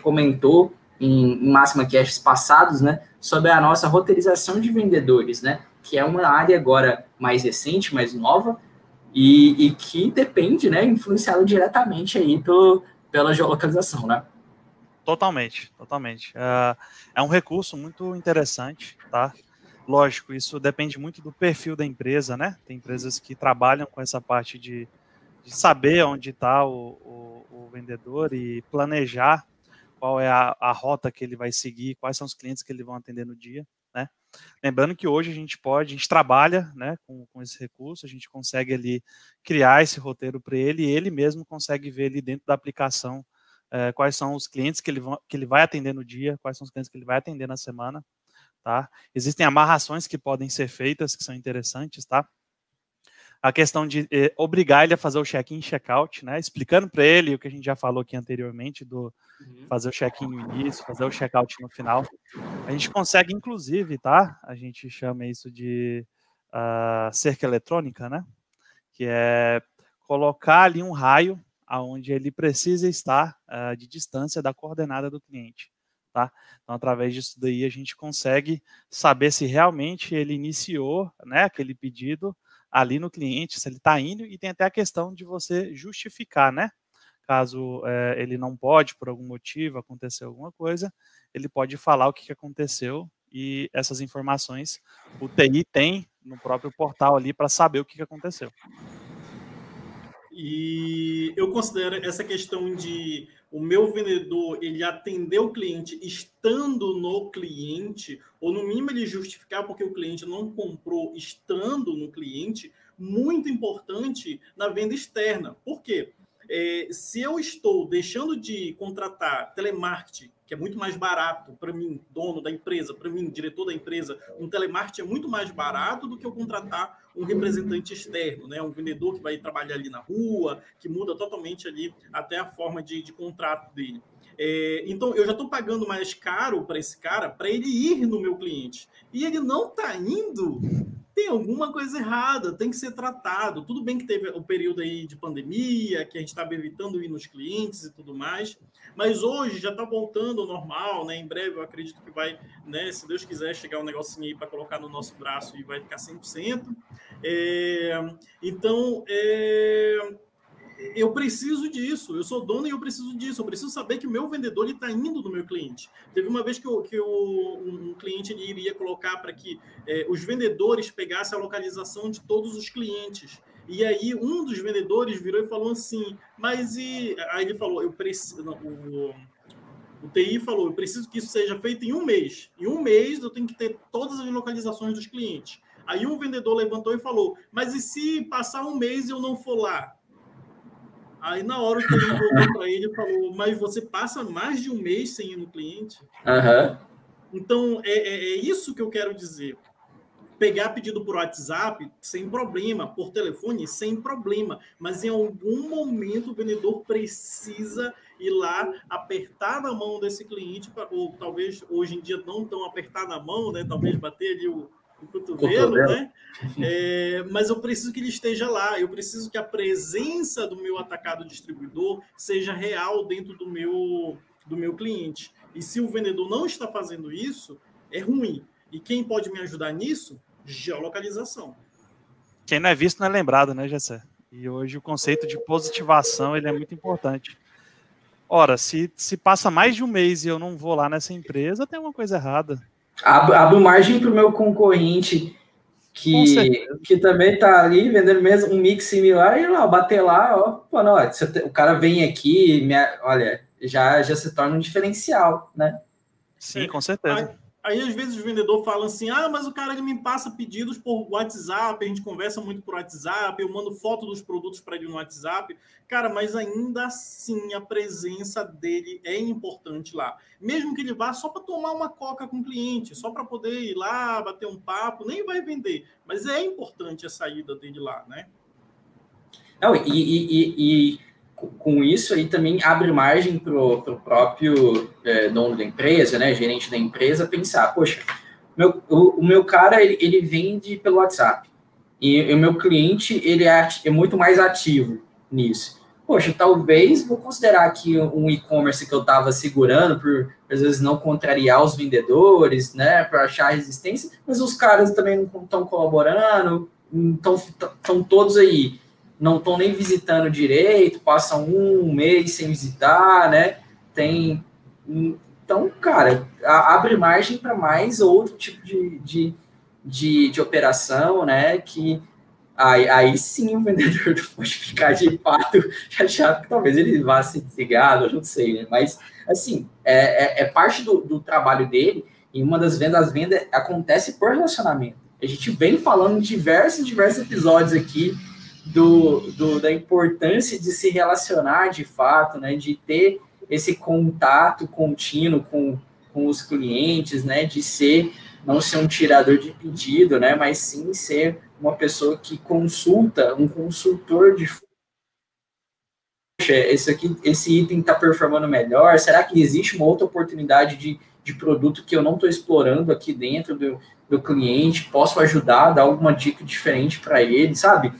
comentou em Máxima Casts passados, né, sobre a nossa roteirização de vendedores, né, que é uma área agora mais recente, mais nova, e que depende, né, influenciado diretamente aí pela geolocalização, né? Totalmente. É um recurso muito interessante, tá? Lógico, isso depende muito do perfil da empresa, né? Tem empresas que trabalham com essa parte de saber onde está o vendedor e planejar qual é a rota que ele vai seguir, quais são os clientes que ele vai atender no dia, né? Lembrando que hoje a gente trabalha, né, com esse recurso, a gente consegue ali criar esse roteiro para ele, e ele mesmo consegue ver ali dentro da aplicação quais são os clientes que ele vai atender no dia, quais são os clientes que ele vai atender na semana, tá? Existem amarrações que podem ser feitas, que são interessantes, tá? A questão de obrigar ele a fazer o check-in, check-out, né? Explicando para ele o que a gente já falou aqui anteriormente, do fazer o check-in no início, fazer o check-out no final. A gente consegue, inclusive, tá? A gente chama isso de cerca eletrônica, né? Que é colocar ali um raio aonde ele precisa estar de distância da coordenada do cliente, tá? Então, através disso daí, a gente consegue saber se realmente ele iniciou, né, aquele pedido ali no cliente, se ele está indo, e tem até a questão de você justificar, né? Caso ele não pode, por algum motivo, acontecer alguma coisa, ele pode falar o que aconteceu, e essas informações o TI tem no próprio portal ali para saber o que aconteceu. E eu considero essa questão de o meu vendedor, ele atender o cliente estando no cliente, ou no mínimo ele justificar porque o cliente não comprou estando no cliente, muito importante na venda externa. Por quê? Se eu estou deixando de contratar telemarketing, que é muito mais barato para mim, dono da empresa, para mim, diretor da empresa, um telemarketing é muito mais barato do que eu contratar um representante externo, né? Um vendedor que vai trabalhar ali na rua, que muda totalmente ali até a forma de contrato dele. Então, eu já estou pagando mais caro para esse cara, para ele ir no meu cliente. E ele não está indo... Tem alguma coisa errada, tem que ser tratado. Tudo bem que teve o período aí de pandemia, que a gente estava evitando ir nos clientes e tudo mais, mas hoje já está voltando ao normal, né? Em breve eu acredito que vai, né, se Deus quiser, chegar um negocinho aí para colocar no nosso braço e vai ficar 100%. Eu preciso disso, eu sou dono e eu preciso disso, eu preciso saber que o meu vendedor está indo do meu cliente. Teve uma vez que um cliente ele iria colocar para que os vendedores pegassem a localização de todos os clientes. E aí um dos vendedores virou e falou assim, mas e... Aí ele falou, eu preciso... Não, o TI falou, eu preciso que isso seja feito em um mês. Em um mês eu tenho que ter todas as localizações dos clientes. Aí um vendedor levantou e falou, mas e se passar um mês e eu não for lá? Aí, na hora que ele voltou para ele, falou, mas você passa mais de um mês sem ir no cliente? Uhum. Então, é isso que eu quero dizer. Pegar pedido por WhatsApp, sem problema, por telefone, sem problema, mas em algum momento o vendedor precisa ir lá apertar na mão desse cliente, ou talvez hoje em dia não tão apertar na mão, né? Talvez bater ali o cotovelo, né? Mas eu preciso que ele esteja lá, eu preciso que a presença do meu atacado distribuidor seja real dentro do meu cliente. E se o vendedor não está fazendo isso, é ruim. E quem pode me ajudar nisso? Geolocalização. Quem não é visto não é lembrado, né, Gessé? E hoje o conceito de positivação, ele é muito importante. Ora, se passa mais de um mês e eu não vou lá nessa empresa, tem alguma coisa errada. Abro margem para o meu concorrente, que também está ali vendendo mesmo um mix similar, e ó, bater lá, ó, pô, não, o cara vem aqui, olha, já se torna um diferencial, né? Sim, com certeza. Aí, às vezes, o vendedor fala assim, mas o cara ele me passa pedidos por WhatsApp, a gente conversa muito por WhatsApp, eu mando foto dos produtos para ele no WhatsApp. Cara, mas ainda assim, a presença dele é importante lá. Mesmo que ele vá só para tomar uma coca com o cliente, só para poder ir lá, bater um papo, nem vai vender. Mas é importante a saída dele lá, né? Não, e com isso aí também abre margem para o próprio dono da empresa, né, gerente da empresa, pensar, poxa, o meu cara, ele vende pelo WhatsApp, e o meu cliente, ele é muito mais ativo nisso. Poxa, talvez vou considerar aqui um e-commerce que eu estava segurando, por às vezes não contrariar os vendedores, né, para achar resistência, mas os caras também não estão colaborando, estão todos aí, não estão nem visitando direito, passam um mês sem visitar, né? Então, cara, abre margem para mais outro tipo de operação, né? Que aí sim o vendedor pode ficar de fato chateado, que talvez ele vá se desligar, eu não sei, né? Mas, assim, é parte do trabalho dele, e uma das vendas, acontece por relacionamento. A gente vem falando em diversos episódios aqui, da importância de se relacionar de fato, né, de ter esse contato contínuo com os clientes, né, de não ser um tirador de pedido, né, mas sim ser uma pessoa que consulta, um consultor de... Poxa, esse item está performando melhor, será que existe uma outra oportunidade de produto que eu não estou explorando aqui dentro do cliente, posso ajudar, dar alguma dica diferente para ele, sabe?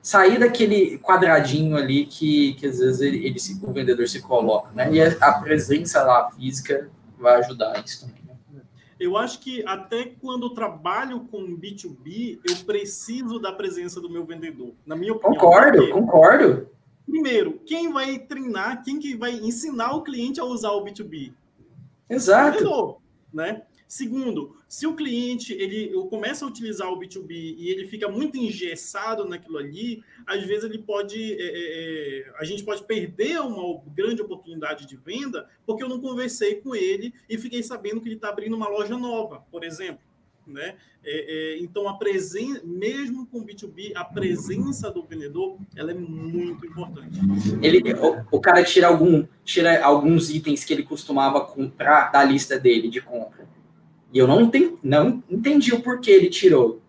Sair daquele quadradinho ali que às vezes o vendedor se coloca, né? E a presença lá física vai ajudar isso também. Eu acho que até quando eu trabalho com B2B, eu preciso da presença do meu vendedor, na minha opinião. Concordo. Primeiro, quem vai treinar, quem que vai ensinar o cliente a usar o B2B? Exato. O vendedor, né? Segundo, se o cliente ele começa a utilizar o B2B e ele fica muito engessado naquilo ali, às vezes ele pode, a gente pode perder uma grande oportunidade de venda porque eu não conversei com ele e fiquei sabendo que ele está abrindo uma loja nova, por exemplo, né? Então, mesmo com o B2B, a presença do vendedor ela é muito importante. O cara tira alguns itens que ele costumava comprar da lista dele de compra. E eu não entendi o porquê ele tirou.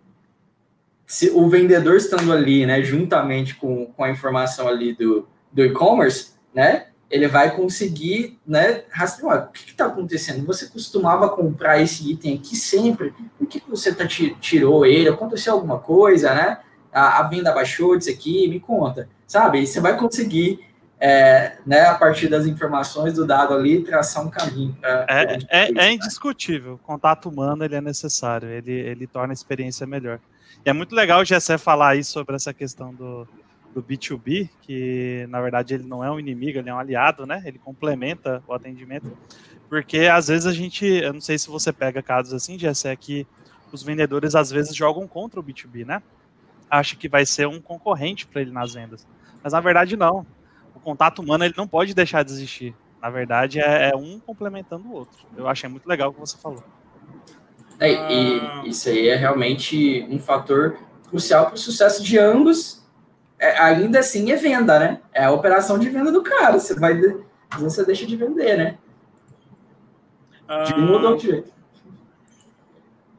Se o vendedor estando ali, né, juntamente com a informação ali do e-commerce, né, ele vai conseguir, né, rastrear. O que está acontecendo? Você costumava comprar esse item aqui sempre. Por que você tirou ele? Aconteceu alguma coisa, né? A venda baixou disso aqui? Me conta. Sabe? E você vai conseguir... né, a partir das informações do dado ali, traçar um caminho. É indiscutível. O contato humano ele é necessário. Ele torna a experiência melhor. E é muito legal o Gessé falar aí sobre essa questão do B2B, que, na verdade, ele não é um inimigo, ele é um aliado, né? Ele complementa o atendimento. Porque, às vezes, a gente... Eu não sei se você pega casos assim, Gessé, que os vendedores, às vezes, jogam contra o B2B, né? Acha que vai ser um concorrente para ele nas vendas. Mas, na verdade, não. Contato humano, ele não pode deixar de existir. Na verdade, é um complementando o outro. Eu achei muito legal o que você falou. E isso aí é realmente um fator crucial para o sucesso de ambos. Ainda assim, é venda, né? É a operação de venda do cara. Você deixa de vender, né? De um ou de outro jeito.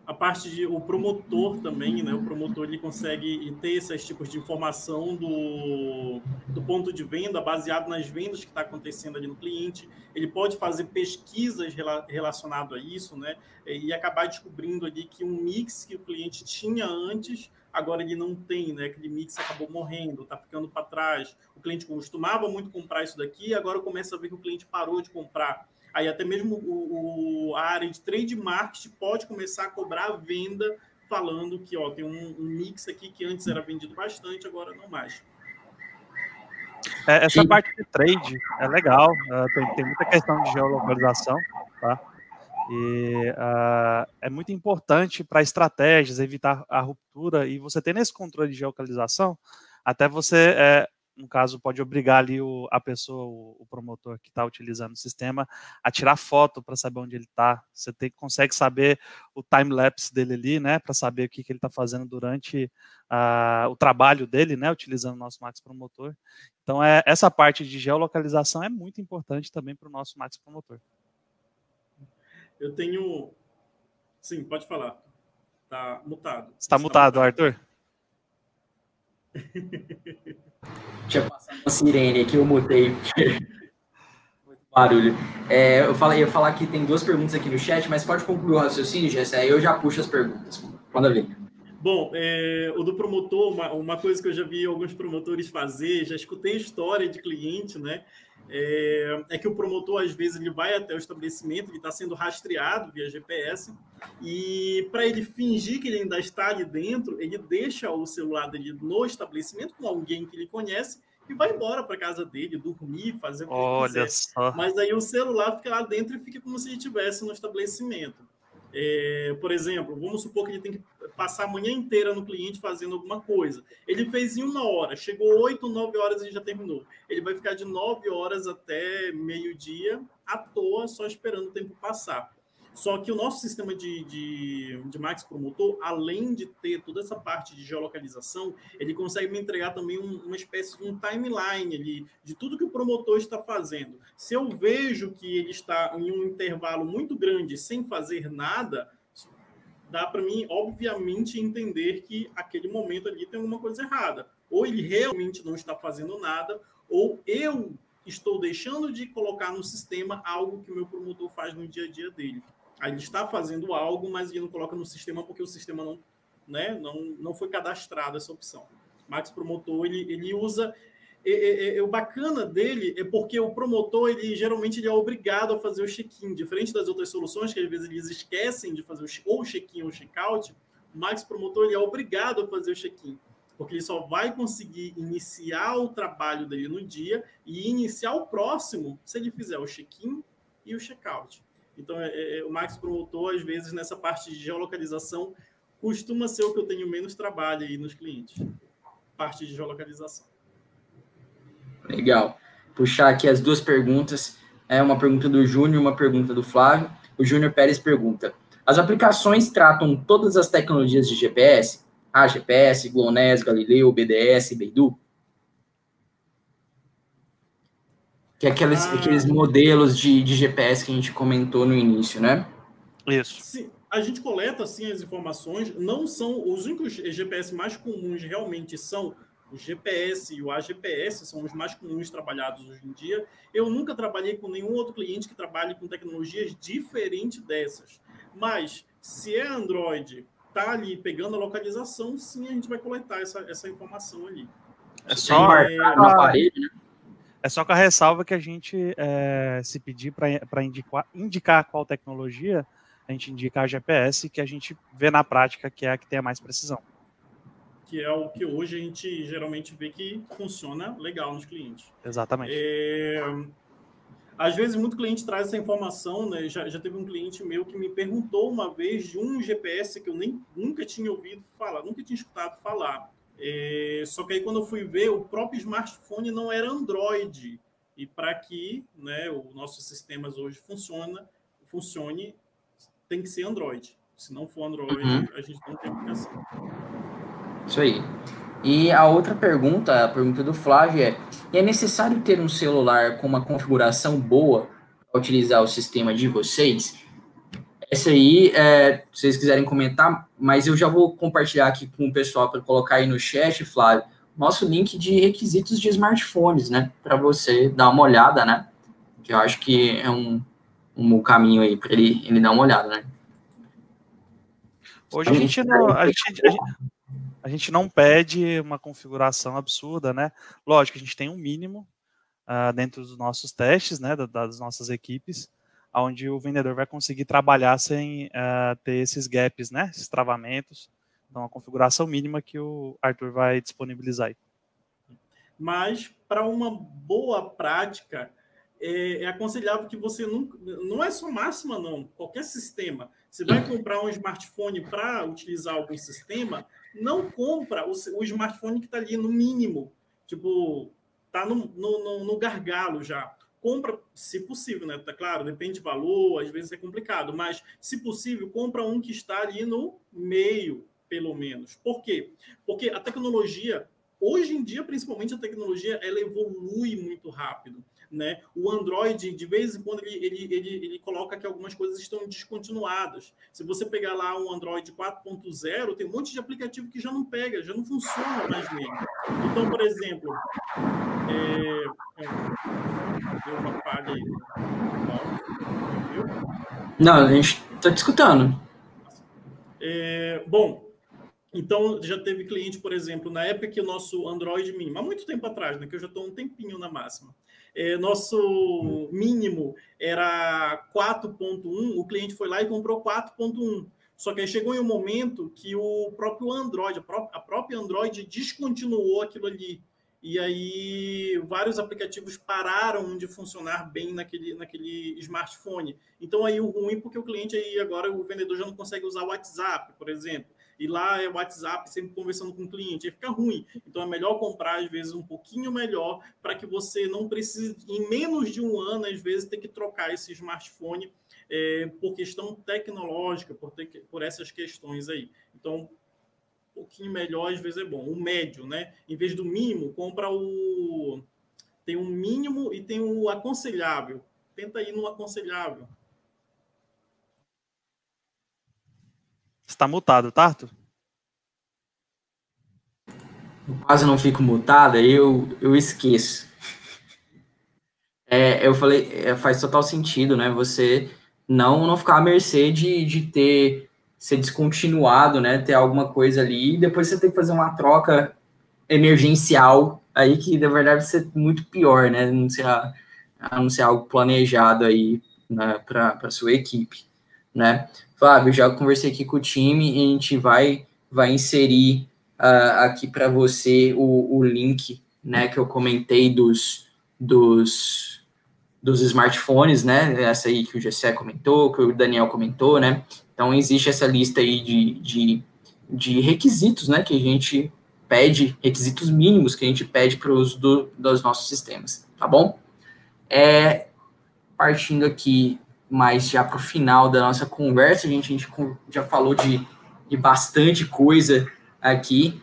a parte de o promotor também, né? O promotor ele consegue ter esses tipos de informação do ponto de venda, baseado nas vendas que está acontecendo ali no cliente. Ele pode fazer pesquisas relacionado a isso, né? E acabar descobrindo ali que um mix que o cliente tinha antes, agora ele não tem, né? Aquele mix acabou morrendo, está ficando para trás. O cliente costumava muito comprar isso daqui, agora começa a ver que o cliente parou de comprar. Aí até mesmo a área de trade marketing pode começar a cobrar a venda, falando que ó, tem um mix aqui que antes era vendido bastante, agora não mais. Essa Sim. parte de trade é legal, tem muita questão de geolocalização, tá? E é muito importante para estratégias, evitar a ruptura, e você tendo esse controle de geolocalização, até você... no caso, pode obrigar ali a pessoa, o promotor que está utilizando o sistema, a tirar foto para saber onde ele está. Você consegue saber o time-lapse dele ali, né? Para saber o que ele está fazendo durante o trabalho dele, né? Utilizando o nosso Max Promotor. Então, essa parte de geolocalização é muito importante também para o nosso Max Promotor. Eu tenho... Sim, pode falar. Está mutado. Está mutado, Arthur? Tinha passado uma sirene aqui, eu mutei muito barulho. Eu ia falar que tem duas perguntas aqui no chat, mas pode concluir o raciocínio, Gessé, aí eu já puxo as perguntas. Manda ver. Bom, o do promotor, uma coisa que eu já vi alguns promotores fazer, já escutei história de cliente, né? É que o promotor, às vezes, ele vai até o estabelecimento, ele está sendo rastreado via GPS, e para ele fingir que ele ainda está ali dentro, ele deixa o celular dele no estabelecimento com alguém que ele conhece e vai embora para casa dele, dormir, fazer o que ele quiser. Só. Mas aí o celular fica lá dentro e fica como se ele estivesse no estabelecimento. Por exemplo, vamos supor que ele tem que passar a manhã inteira no cliente fazendo alguma coisa. Ele fez em 1 hora, chegou 8, 9 horas e já terminou. Ele vai ficar de 9 horas até meio-dia, à toa, só esperando o tempo passar. Só que o nosso sistema de Max Promotor, além de ter toda essa parte de geolocalização, ele consegue me entregar também uma espécie de um timeline ali, de tudo que o promotor está fazendo. Se eu vejo que ele está em um intervalo muito grande, sem fazer nada, dá para mim, obviamente, entender que aquele momento ali tem alguma coisa errada. Ou ele realmente não está fazendo nada, ou eu estou deixando de colocar no sistema algo que o meu promotor faz no dia a dia dele. Aí ele está fazendo algo, mas ele não coloca no sistema porque o sistema não, né, não foi cadastrado essa opção. Max Promotor, ele usa... o bacana dele é porque o promotor, geralmente ele é obrigado a fazer o check-in. Diferente das outras soluções, que às vezes eles esquecem de fazer o check-in ou o check-out, o Max Promotor ele é obrigado a fazer o check-in. Porque ele só vai conseguir iniciar o trabalho dele no dia e iniciar o próximo se ele fizer o check-in e o check-out. Então, o Max Promotor, às vezes, nessa parte de geolocalização, costuma ser o que eu tenho menos trabalho aí nos clientes. Parte de geolocalização. Legal. Puxar aqui as duas perguntas. Uma pergunta do Júnior, uma pergunta do Flávio. O Júnior Pérez pergunta: as aplicações tratam todas as tecnologias de GPS? AGPS, GLONASS, Galileu, BDS, Beidou? Que é aqueles modelos de GPS que a gente comentou no início, né? Isso. Sim, a gente coleta, sim, as informações. Não são... Os únicos GPS mais comuns realmente são o GPS e o AGPS, são os mais comuns trabalhados hoje em dia. Eu nunca trabalhei com nenhum outro cliente que trabalhe com tecnologias diferentes dessas. Mas, se é Android... tá ali pegando a localização, sim, a gente vai coletar essa informação ali. É só com a ressalva que a gente, se pedir para indicar qual tecnologia, a gente indica a GPS, que a gente vê na prática que é a que tem a mais precisão. Que é o que hoje a gente geralmente vê que funciona legal nos clientes. Exatamente. Às vezes, muito cliente traz essa informação, né? Já teve um cliente meu que me perguntou uma vez de um GPS que eu nunca tinha ouvido falar, nunca tinha escutado falar. Só que aí, quando eu fui ver, o próprio smartphone não era Android. E para que, né, os nossos sistemas hoje funcione, tem que ser Android. Se não for Android, a gente não tem aplicação. Isso aí. E a outra pergunta, a pergunta do Flávio é necessário ter um celular com uma configuração boa para utilizar o sistema de vocês? Essa aí, se vocês quiserem comentar, mas eu já vou compartilhar aqui com o pessoal para colocar aí no chat, Flávio, nosso link de requisitos de smartphones, né? Para você dar uma olhada, né? Que eu acho que é um caminho aí para ele dar uma olhada, né? Hoje a gente não pede uma configuração absurda, né? Lógico, a gente tem um mínimo dentro dos nossos testes, né? Das nossas equipes, onde o vendedor vai conseguir trabalhar sem ter esses gaps, né? Esses travamentos. Então, a configuração mínima que o Arthur vai disponibilizar aí. Mas, para uma boa prática, é aconselhável que você não é só Máxima, não. Qualquer sistema. Você vai comprar um smartphone para utilizar algum sistema, não compra o smartphone que está ali no mínimo. Tipo, está no gargalo já. Compra, se possível, né? Tá claro, depende de valor, às vezes é complicado, mas, se possível, compra um que está ali no meio, pelo menos. Por quê? Porque a tecnologia, hoje em dia, principalmente a tecnologia, ela evolui muito rápido, né? O Android, de vez em quando, ele coloca que algumas coisas estão descontinuadas. Se você pegar lá um Android 4.0, tem um monte de aplicativo que já não pega, já não funciona mais mesmo. Então, por exemplo... Deu uma falha aí. Não, a gente está te escutando. Bom, então já teve cliente, por exemplo, na época que o nosso Android mínimo, há muito tempo atrás, né, que eu já estou um tempinho na Máxima, nosso mínimo era 4.1, o cliente foi lá e comprou 4.1. Só que aí chegou em um momento que o próprio Android, a própria Android descontinuou aquilo ali. E aí vários aplicativos pararam de funcionar bem naquele smartphone. Então aí o ruim, porque o cliente aí agora, o vendedor já não consegue usar o WhatsApp, por exemplo. E lá é o WhatsApp sempre conversando com o cliente, aí fica ruim. Então é melhor comprar, às vezes, um pouquinho melhor, para que você não precise, em menos de um ano, às vezes, ter que trocar esse smartphone por questão tecnológica, por essas questões aí. Então... um pouquinho melhor, às vezes, é bom. O médio, né? Em vez do mínimo, compra o... tem um mínimo e tem o aconselhável. Tenta ir no aconselhável. Está mutado, tá, Arthur? Eu quase não fico mutado, eu esqueço. Eu falei, faz total sentido, né? Você não ficar à mercê de ter... ser descontinuado, né, ter alguma coisa ali, e depois você tem que fazer uma troca emergencial aí, que na verdade vai ser muito pior, né, não ser algo planejado aí, né, para sua equipe, né. Flávio, já conversei aqui com o time, e a gente vai inserir aqui para você o link, né, que eu comentei dos smartphones, né, essa aí que o Gessé comentou, que o Daniel comentou, né. Então, existe essa lista aí de requisitos, né, que a gente pede, requisitos mínimos que a gente pede para o uso dos nossos sistemas, tá bom? Partindo aqui mais já para o final da nossa conversa, a gente já falou de bastante coisa aqui,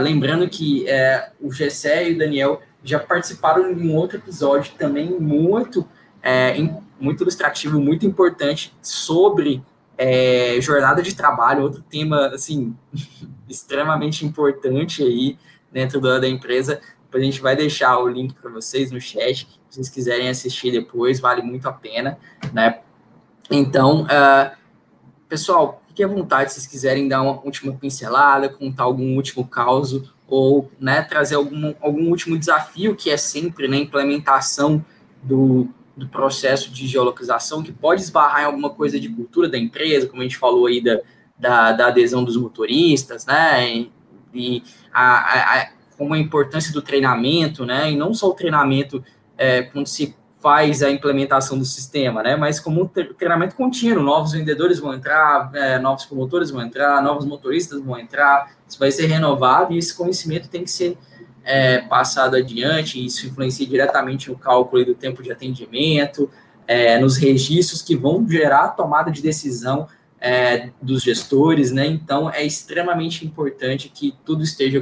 lembrando que o Gessé e o Daniel já participaram de um outro episódio também muito ilustrativo, muito importante, sobre... jornada de trabalho, outro tema, assim, extremamente importante aí dentro da empresa. Depois a gente vai deixar o link para vocês no chat, se vocês quiserem assistir depois, vale muito a pena, né? Então, pessoal, fiquem à vontade, se vocês quiserem dar uma última pincelada, contar algum último caso, ou, né, trazer algum último desafio, que é sempre, né, implementação do processo de geolocalização, que pode esbarrar em alguma coisa de cultura da empresa, como a gente falou aí da adesão dos motoristas, né, e como a importância do treinamento, né, e não só o treinamento quando se faz a implementação do sistema, né, mas como treinamento contínuo, novos vendedores vão entrar, novos promotores vão entrar, novos motoristas vão entrar, isso vai ser renovado, e esse conhecimento tem que ser passado adiante. Isso influencia diretamente no cálculo do tempo de atendimento, nos registros que vão gerar a tomada de decisão dos gestores, né? Então, é extremamente importante que tudo esteja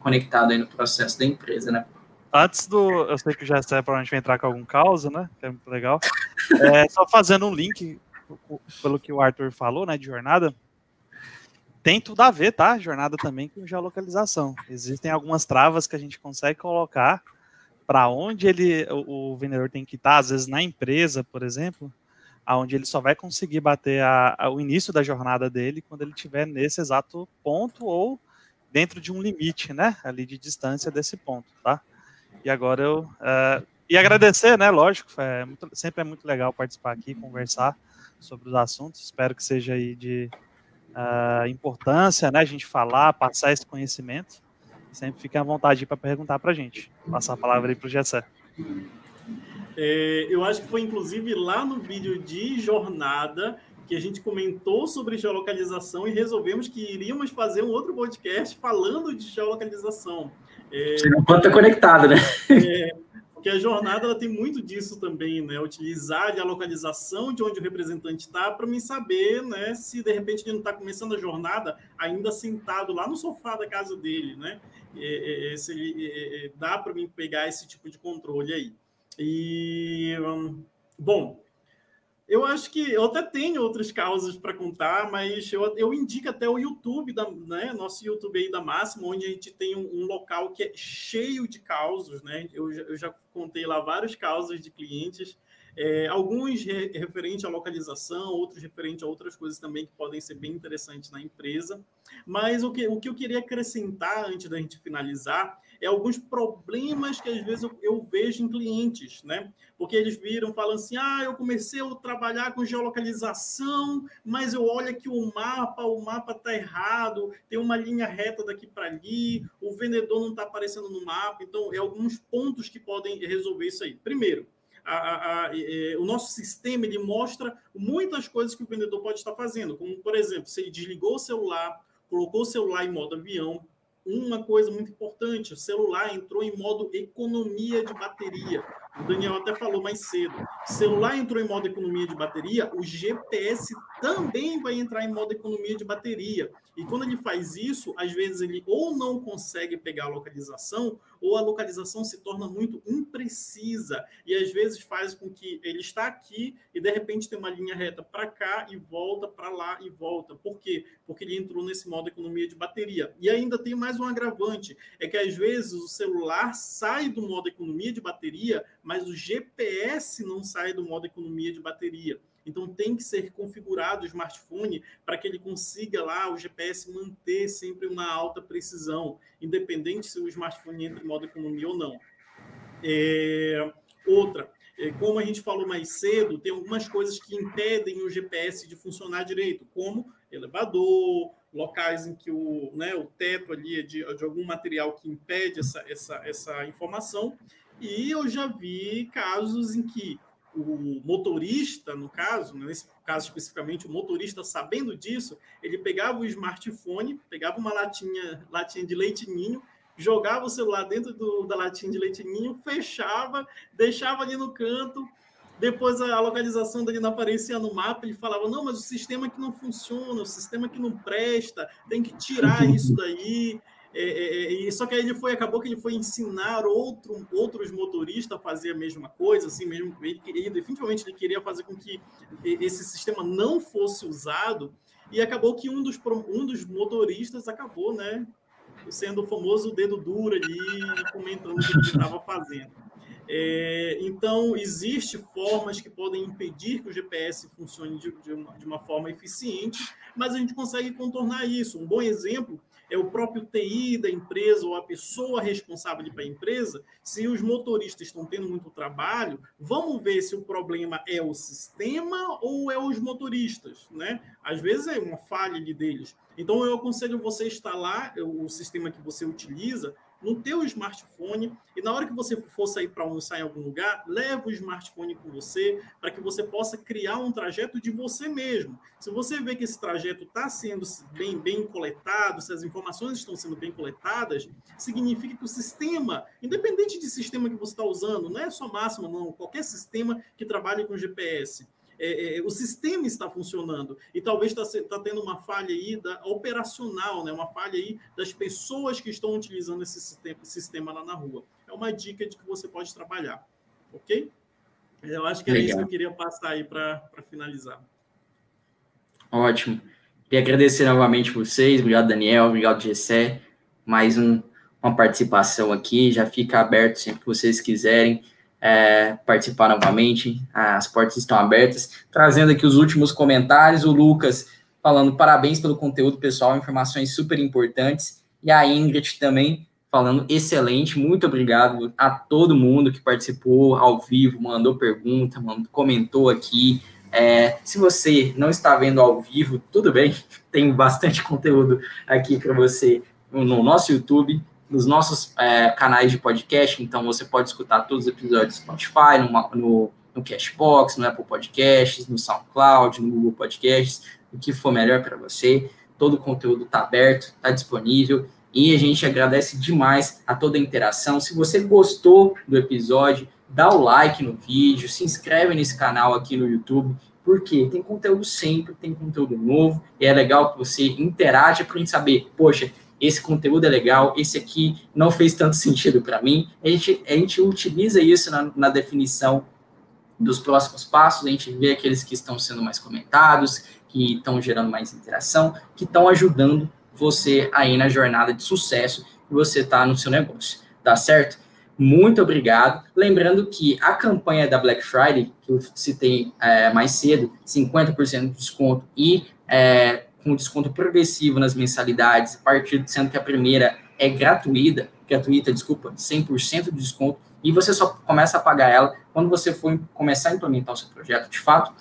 conectado aí no processo da empresa, né? Eu sei que o Gessé provavelmente vai entrar com algum caso, né? Que é muito legal. Só fazendo um link pelo que o Arthur falou, né, de jornada, tem tudo a ver, tá? Jornada também com geolocalização. Existem algumas travas que a gente consegue colocar para onde ele, o vendedor tem que estar, às vezes na empresa, por exemplo, onde ele só vai conseguir bater o início da jornada dele quando ele estiver nesse exato ponto ou dentro de um limite, né, ali de distância desse ponto, tá? E agora eu... e agradecer, né, lógico, sempre é muito legal participar aqui, conversar sobre os assuntos, espero que seja aí de importância, né, a gente falar, passar esse conhecimento, sempre fiquem à vontade para perguntar para a gente. Vou passar a palavra aí para o Gessé. Eu acho que foi, inclusive, lá no vídeo de jornada que a gente comentou sobre geolocalização e resolvemos que iríamos fazer um outro podcast falando de geolocalização. Você não pode estar conectado, né? Porque a jornada ela tem muito disso também, né? Utilizar a localização de onde o representante está para mim saber, né, se de repente ele não está começando a jornada ainda sentado lá no sofá da casa dele, né? Se ele, dá para mim pegar esse tipo de controle aí. E, bom, eu acho que eu até tenho outros casos para contar, mas eu indico até o YouTube, né, nosso YouTube aí da Máxima, onde a gente tem um local que é cheio de causos, né? Eu já contei lá vários casos de clientes, alguns referente à localização, outros referente a outras coisas também que podem ser bem interessantes na empresa. Mas o que eu queria acrescentar antes da gente finalizar é alguns problemas que às vezes eu vejo em clientes, né? Porque eles viram, falam assim, eu comecei a trabalhar com geolocalização, mas eu olho aqui o mapa está errado, tem uma linha reta daqui para ali, o vendedor não está aparecendo no mapa, então alguns pontos que podem resolver isso aí. Primeiro, o nosso sistema ele mostra muitas coisas que o vendedor pode estar fazendo, como, por exemplo, se ele desligou o celular, colocou o celular em modo avião. Uma coisa muito importante, o celular entrou em modo economia de bateria. O Daniel até falou mais cedo. O celular entrou em modo economia de bateria, o GPS também vai entrar em modo economia de bateria. E quando ele faz isso, às vezes ele ou não consegue pegar a localização, ou a localização se torna muito imprecisa. E às vezes faz com que ele está aqui e de repente tem uma linha reta para cá e volta para lá e volta. Por quê? Porque ele entrou nesse modo economia de bateria. E ainda tem mais um agravante, é que às vezes o celular sai do modo economia de bateria, mas o GPS não sai do modo economia de bateria. Então, tem que ser configurado o smartphone para que ele consiga lá o GPS manter sempre uma alta precisão, independente se o smartphone entra em modo economia ou não. Outra, como a gente falou mais cedo, tem algumas coisas que impedem o GPS de funcionar direito, como elevador, locais em que o teto ali é de algum material que impede essa informação. E eu já vi casos em que o motorista, no caso, nesse caso especificamente, o motorista, sabendo disso, ele pegava o smartphone, pegava uma latinha de leite ninho, jogava o celular dentro da latinha de leite ninho, fechava, deixava ali no canto, depois a localização dele não aparecia no mapa, ele falava, não, mas o sistema que não funciona, o sistema que não presta, tem que tirar isso daí... só que aí acabou que ele foi ensinar outros motoristas a fazer a mesma coisa, assim mesmo. Ele definitivamente ele queria fazer com que esse sistema não fosse usado, e acabou que um dos motoristas acabou, né, sendo o famoso dedo duro ali, comentando o que ele estava fazendo. Então, existem formas que podem impedir que o GPS funcione de uma forma eficiente, mas a gente consegue contornar isso. Um bom exemplo é o próprio TI da empresa ou a pessoa responsável para a empresa. Se os motoristas estão tendo muito trabalho, vamos ver se o problema é o sistema ou é os motoristas, né? Às vezes é uma falha ali deles. Então, eu aconselho você instalar o sistema que você utiliza no teu smartphone, e na hora que você for sair para almoçar em algum lugar, leva o smartphone com você, para que você possa criar um trajeto de você mesmo. Se você vê que esse trajeto está sendo bem coletado, se as informações estão sendo bem coletadas, significa que o sistema, independente de sistema que você está usando, não é só Máxima, não, qualquer sistema que trabalhe com GPS, o sistema está funcionando, e talvez está tendo uma falha aí operacional, né? Uma falha aí das pessoas que estão utilizando esse sistema lá na rua. É uma dica de que você pode trabalhar, ok? Eu acho que era isso que eu queria passar aí para finalizar. Ótimo. Queria agradecer novamente vocês. Obrigado, Daniel. Obrigado, Gessé. Mais uma participação aqui. Já fica aberto sempre que vocês quiserem participar novamente. As portas estão abertas. Trazendo aqui os últimos comentários. O Lucas falando parabéns pelo conteúdo, pessoal. Informações super importantes. E a Ingrid também falando excelente. Muito obrigado a todo mundo que participou ao vivo, mandou pergunta, comentou aqui. Se você não está vendo ao vivo, tudo bem, tem bastante conteúdo aqui para você no nosso YouTube, nos nossos canais de podcast, então você pode escutar todos os episódios do Spotify, no Cashbox, no Apple Podcasts, no SoundCloud, no Google Podcasts, o que for melhor para você. Todo o conteúdo está aberto, está disponível, e a gente agradece demais a toda a interação. Se você gostou do episódio, dá o like no vídeo, se inscreve nesse canal aqui no YouTube, porque tem conteúdo sempre, tem conteúdo novo, e é legal que você interaja para a gente saber, poxa, esse conteúdo é legal, esse aqui não fez tanto sentido para mim. A gente utiliza isso na definição dos próximos passos, a gente vê aqueles que estão sendo mais comentados, que estão gerando mais interação, que estão ajudando você aí na jornada de sucesso que você está no seu negócio, tá certo? Muito obrigado. Lembrando que a campanha da Black Friday, que eu citei mais cedo, 50% de desconto e com desconto progressivo nas mensalidades, a partir de sendo que a primeira é gratuita, 100% de desconto, e você só começa a pagar ela quando você for começar a implementar o seu projeto. De fato,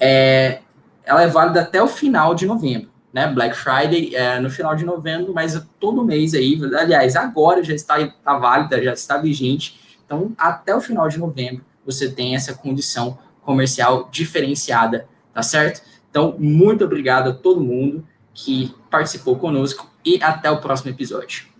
ela é válida até o final de novembro, né? Black Friday no final de novembro, mas todo mês aí, aliás, agora já está válida, já está vigente, então até o final de novembro você tem essa condição comercial diferenciada, tá certo? Então, muito obrigado a todo mundo que participou conosco e até o próximo episódio.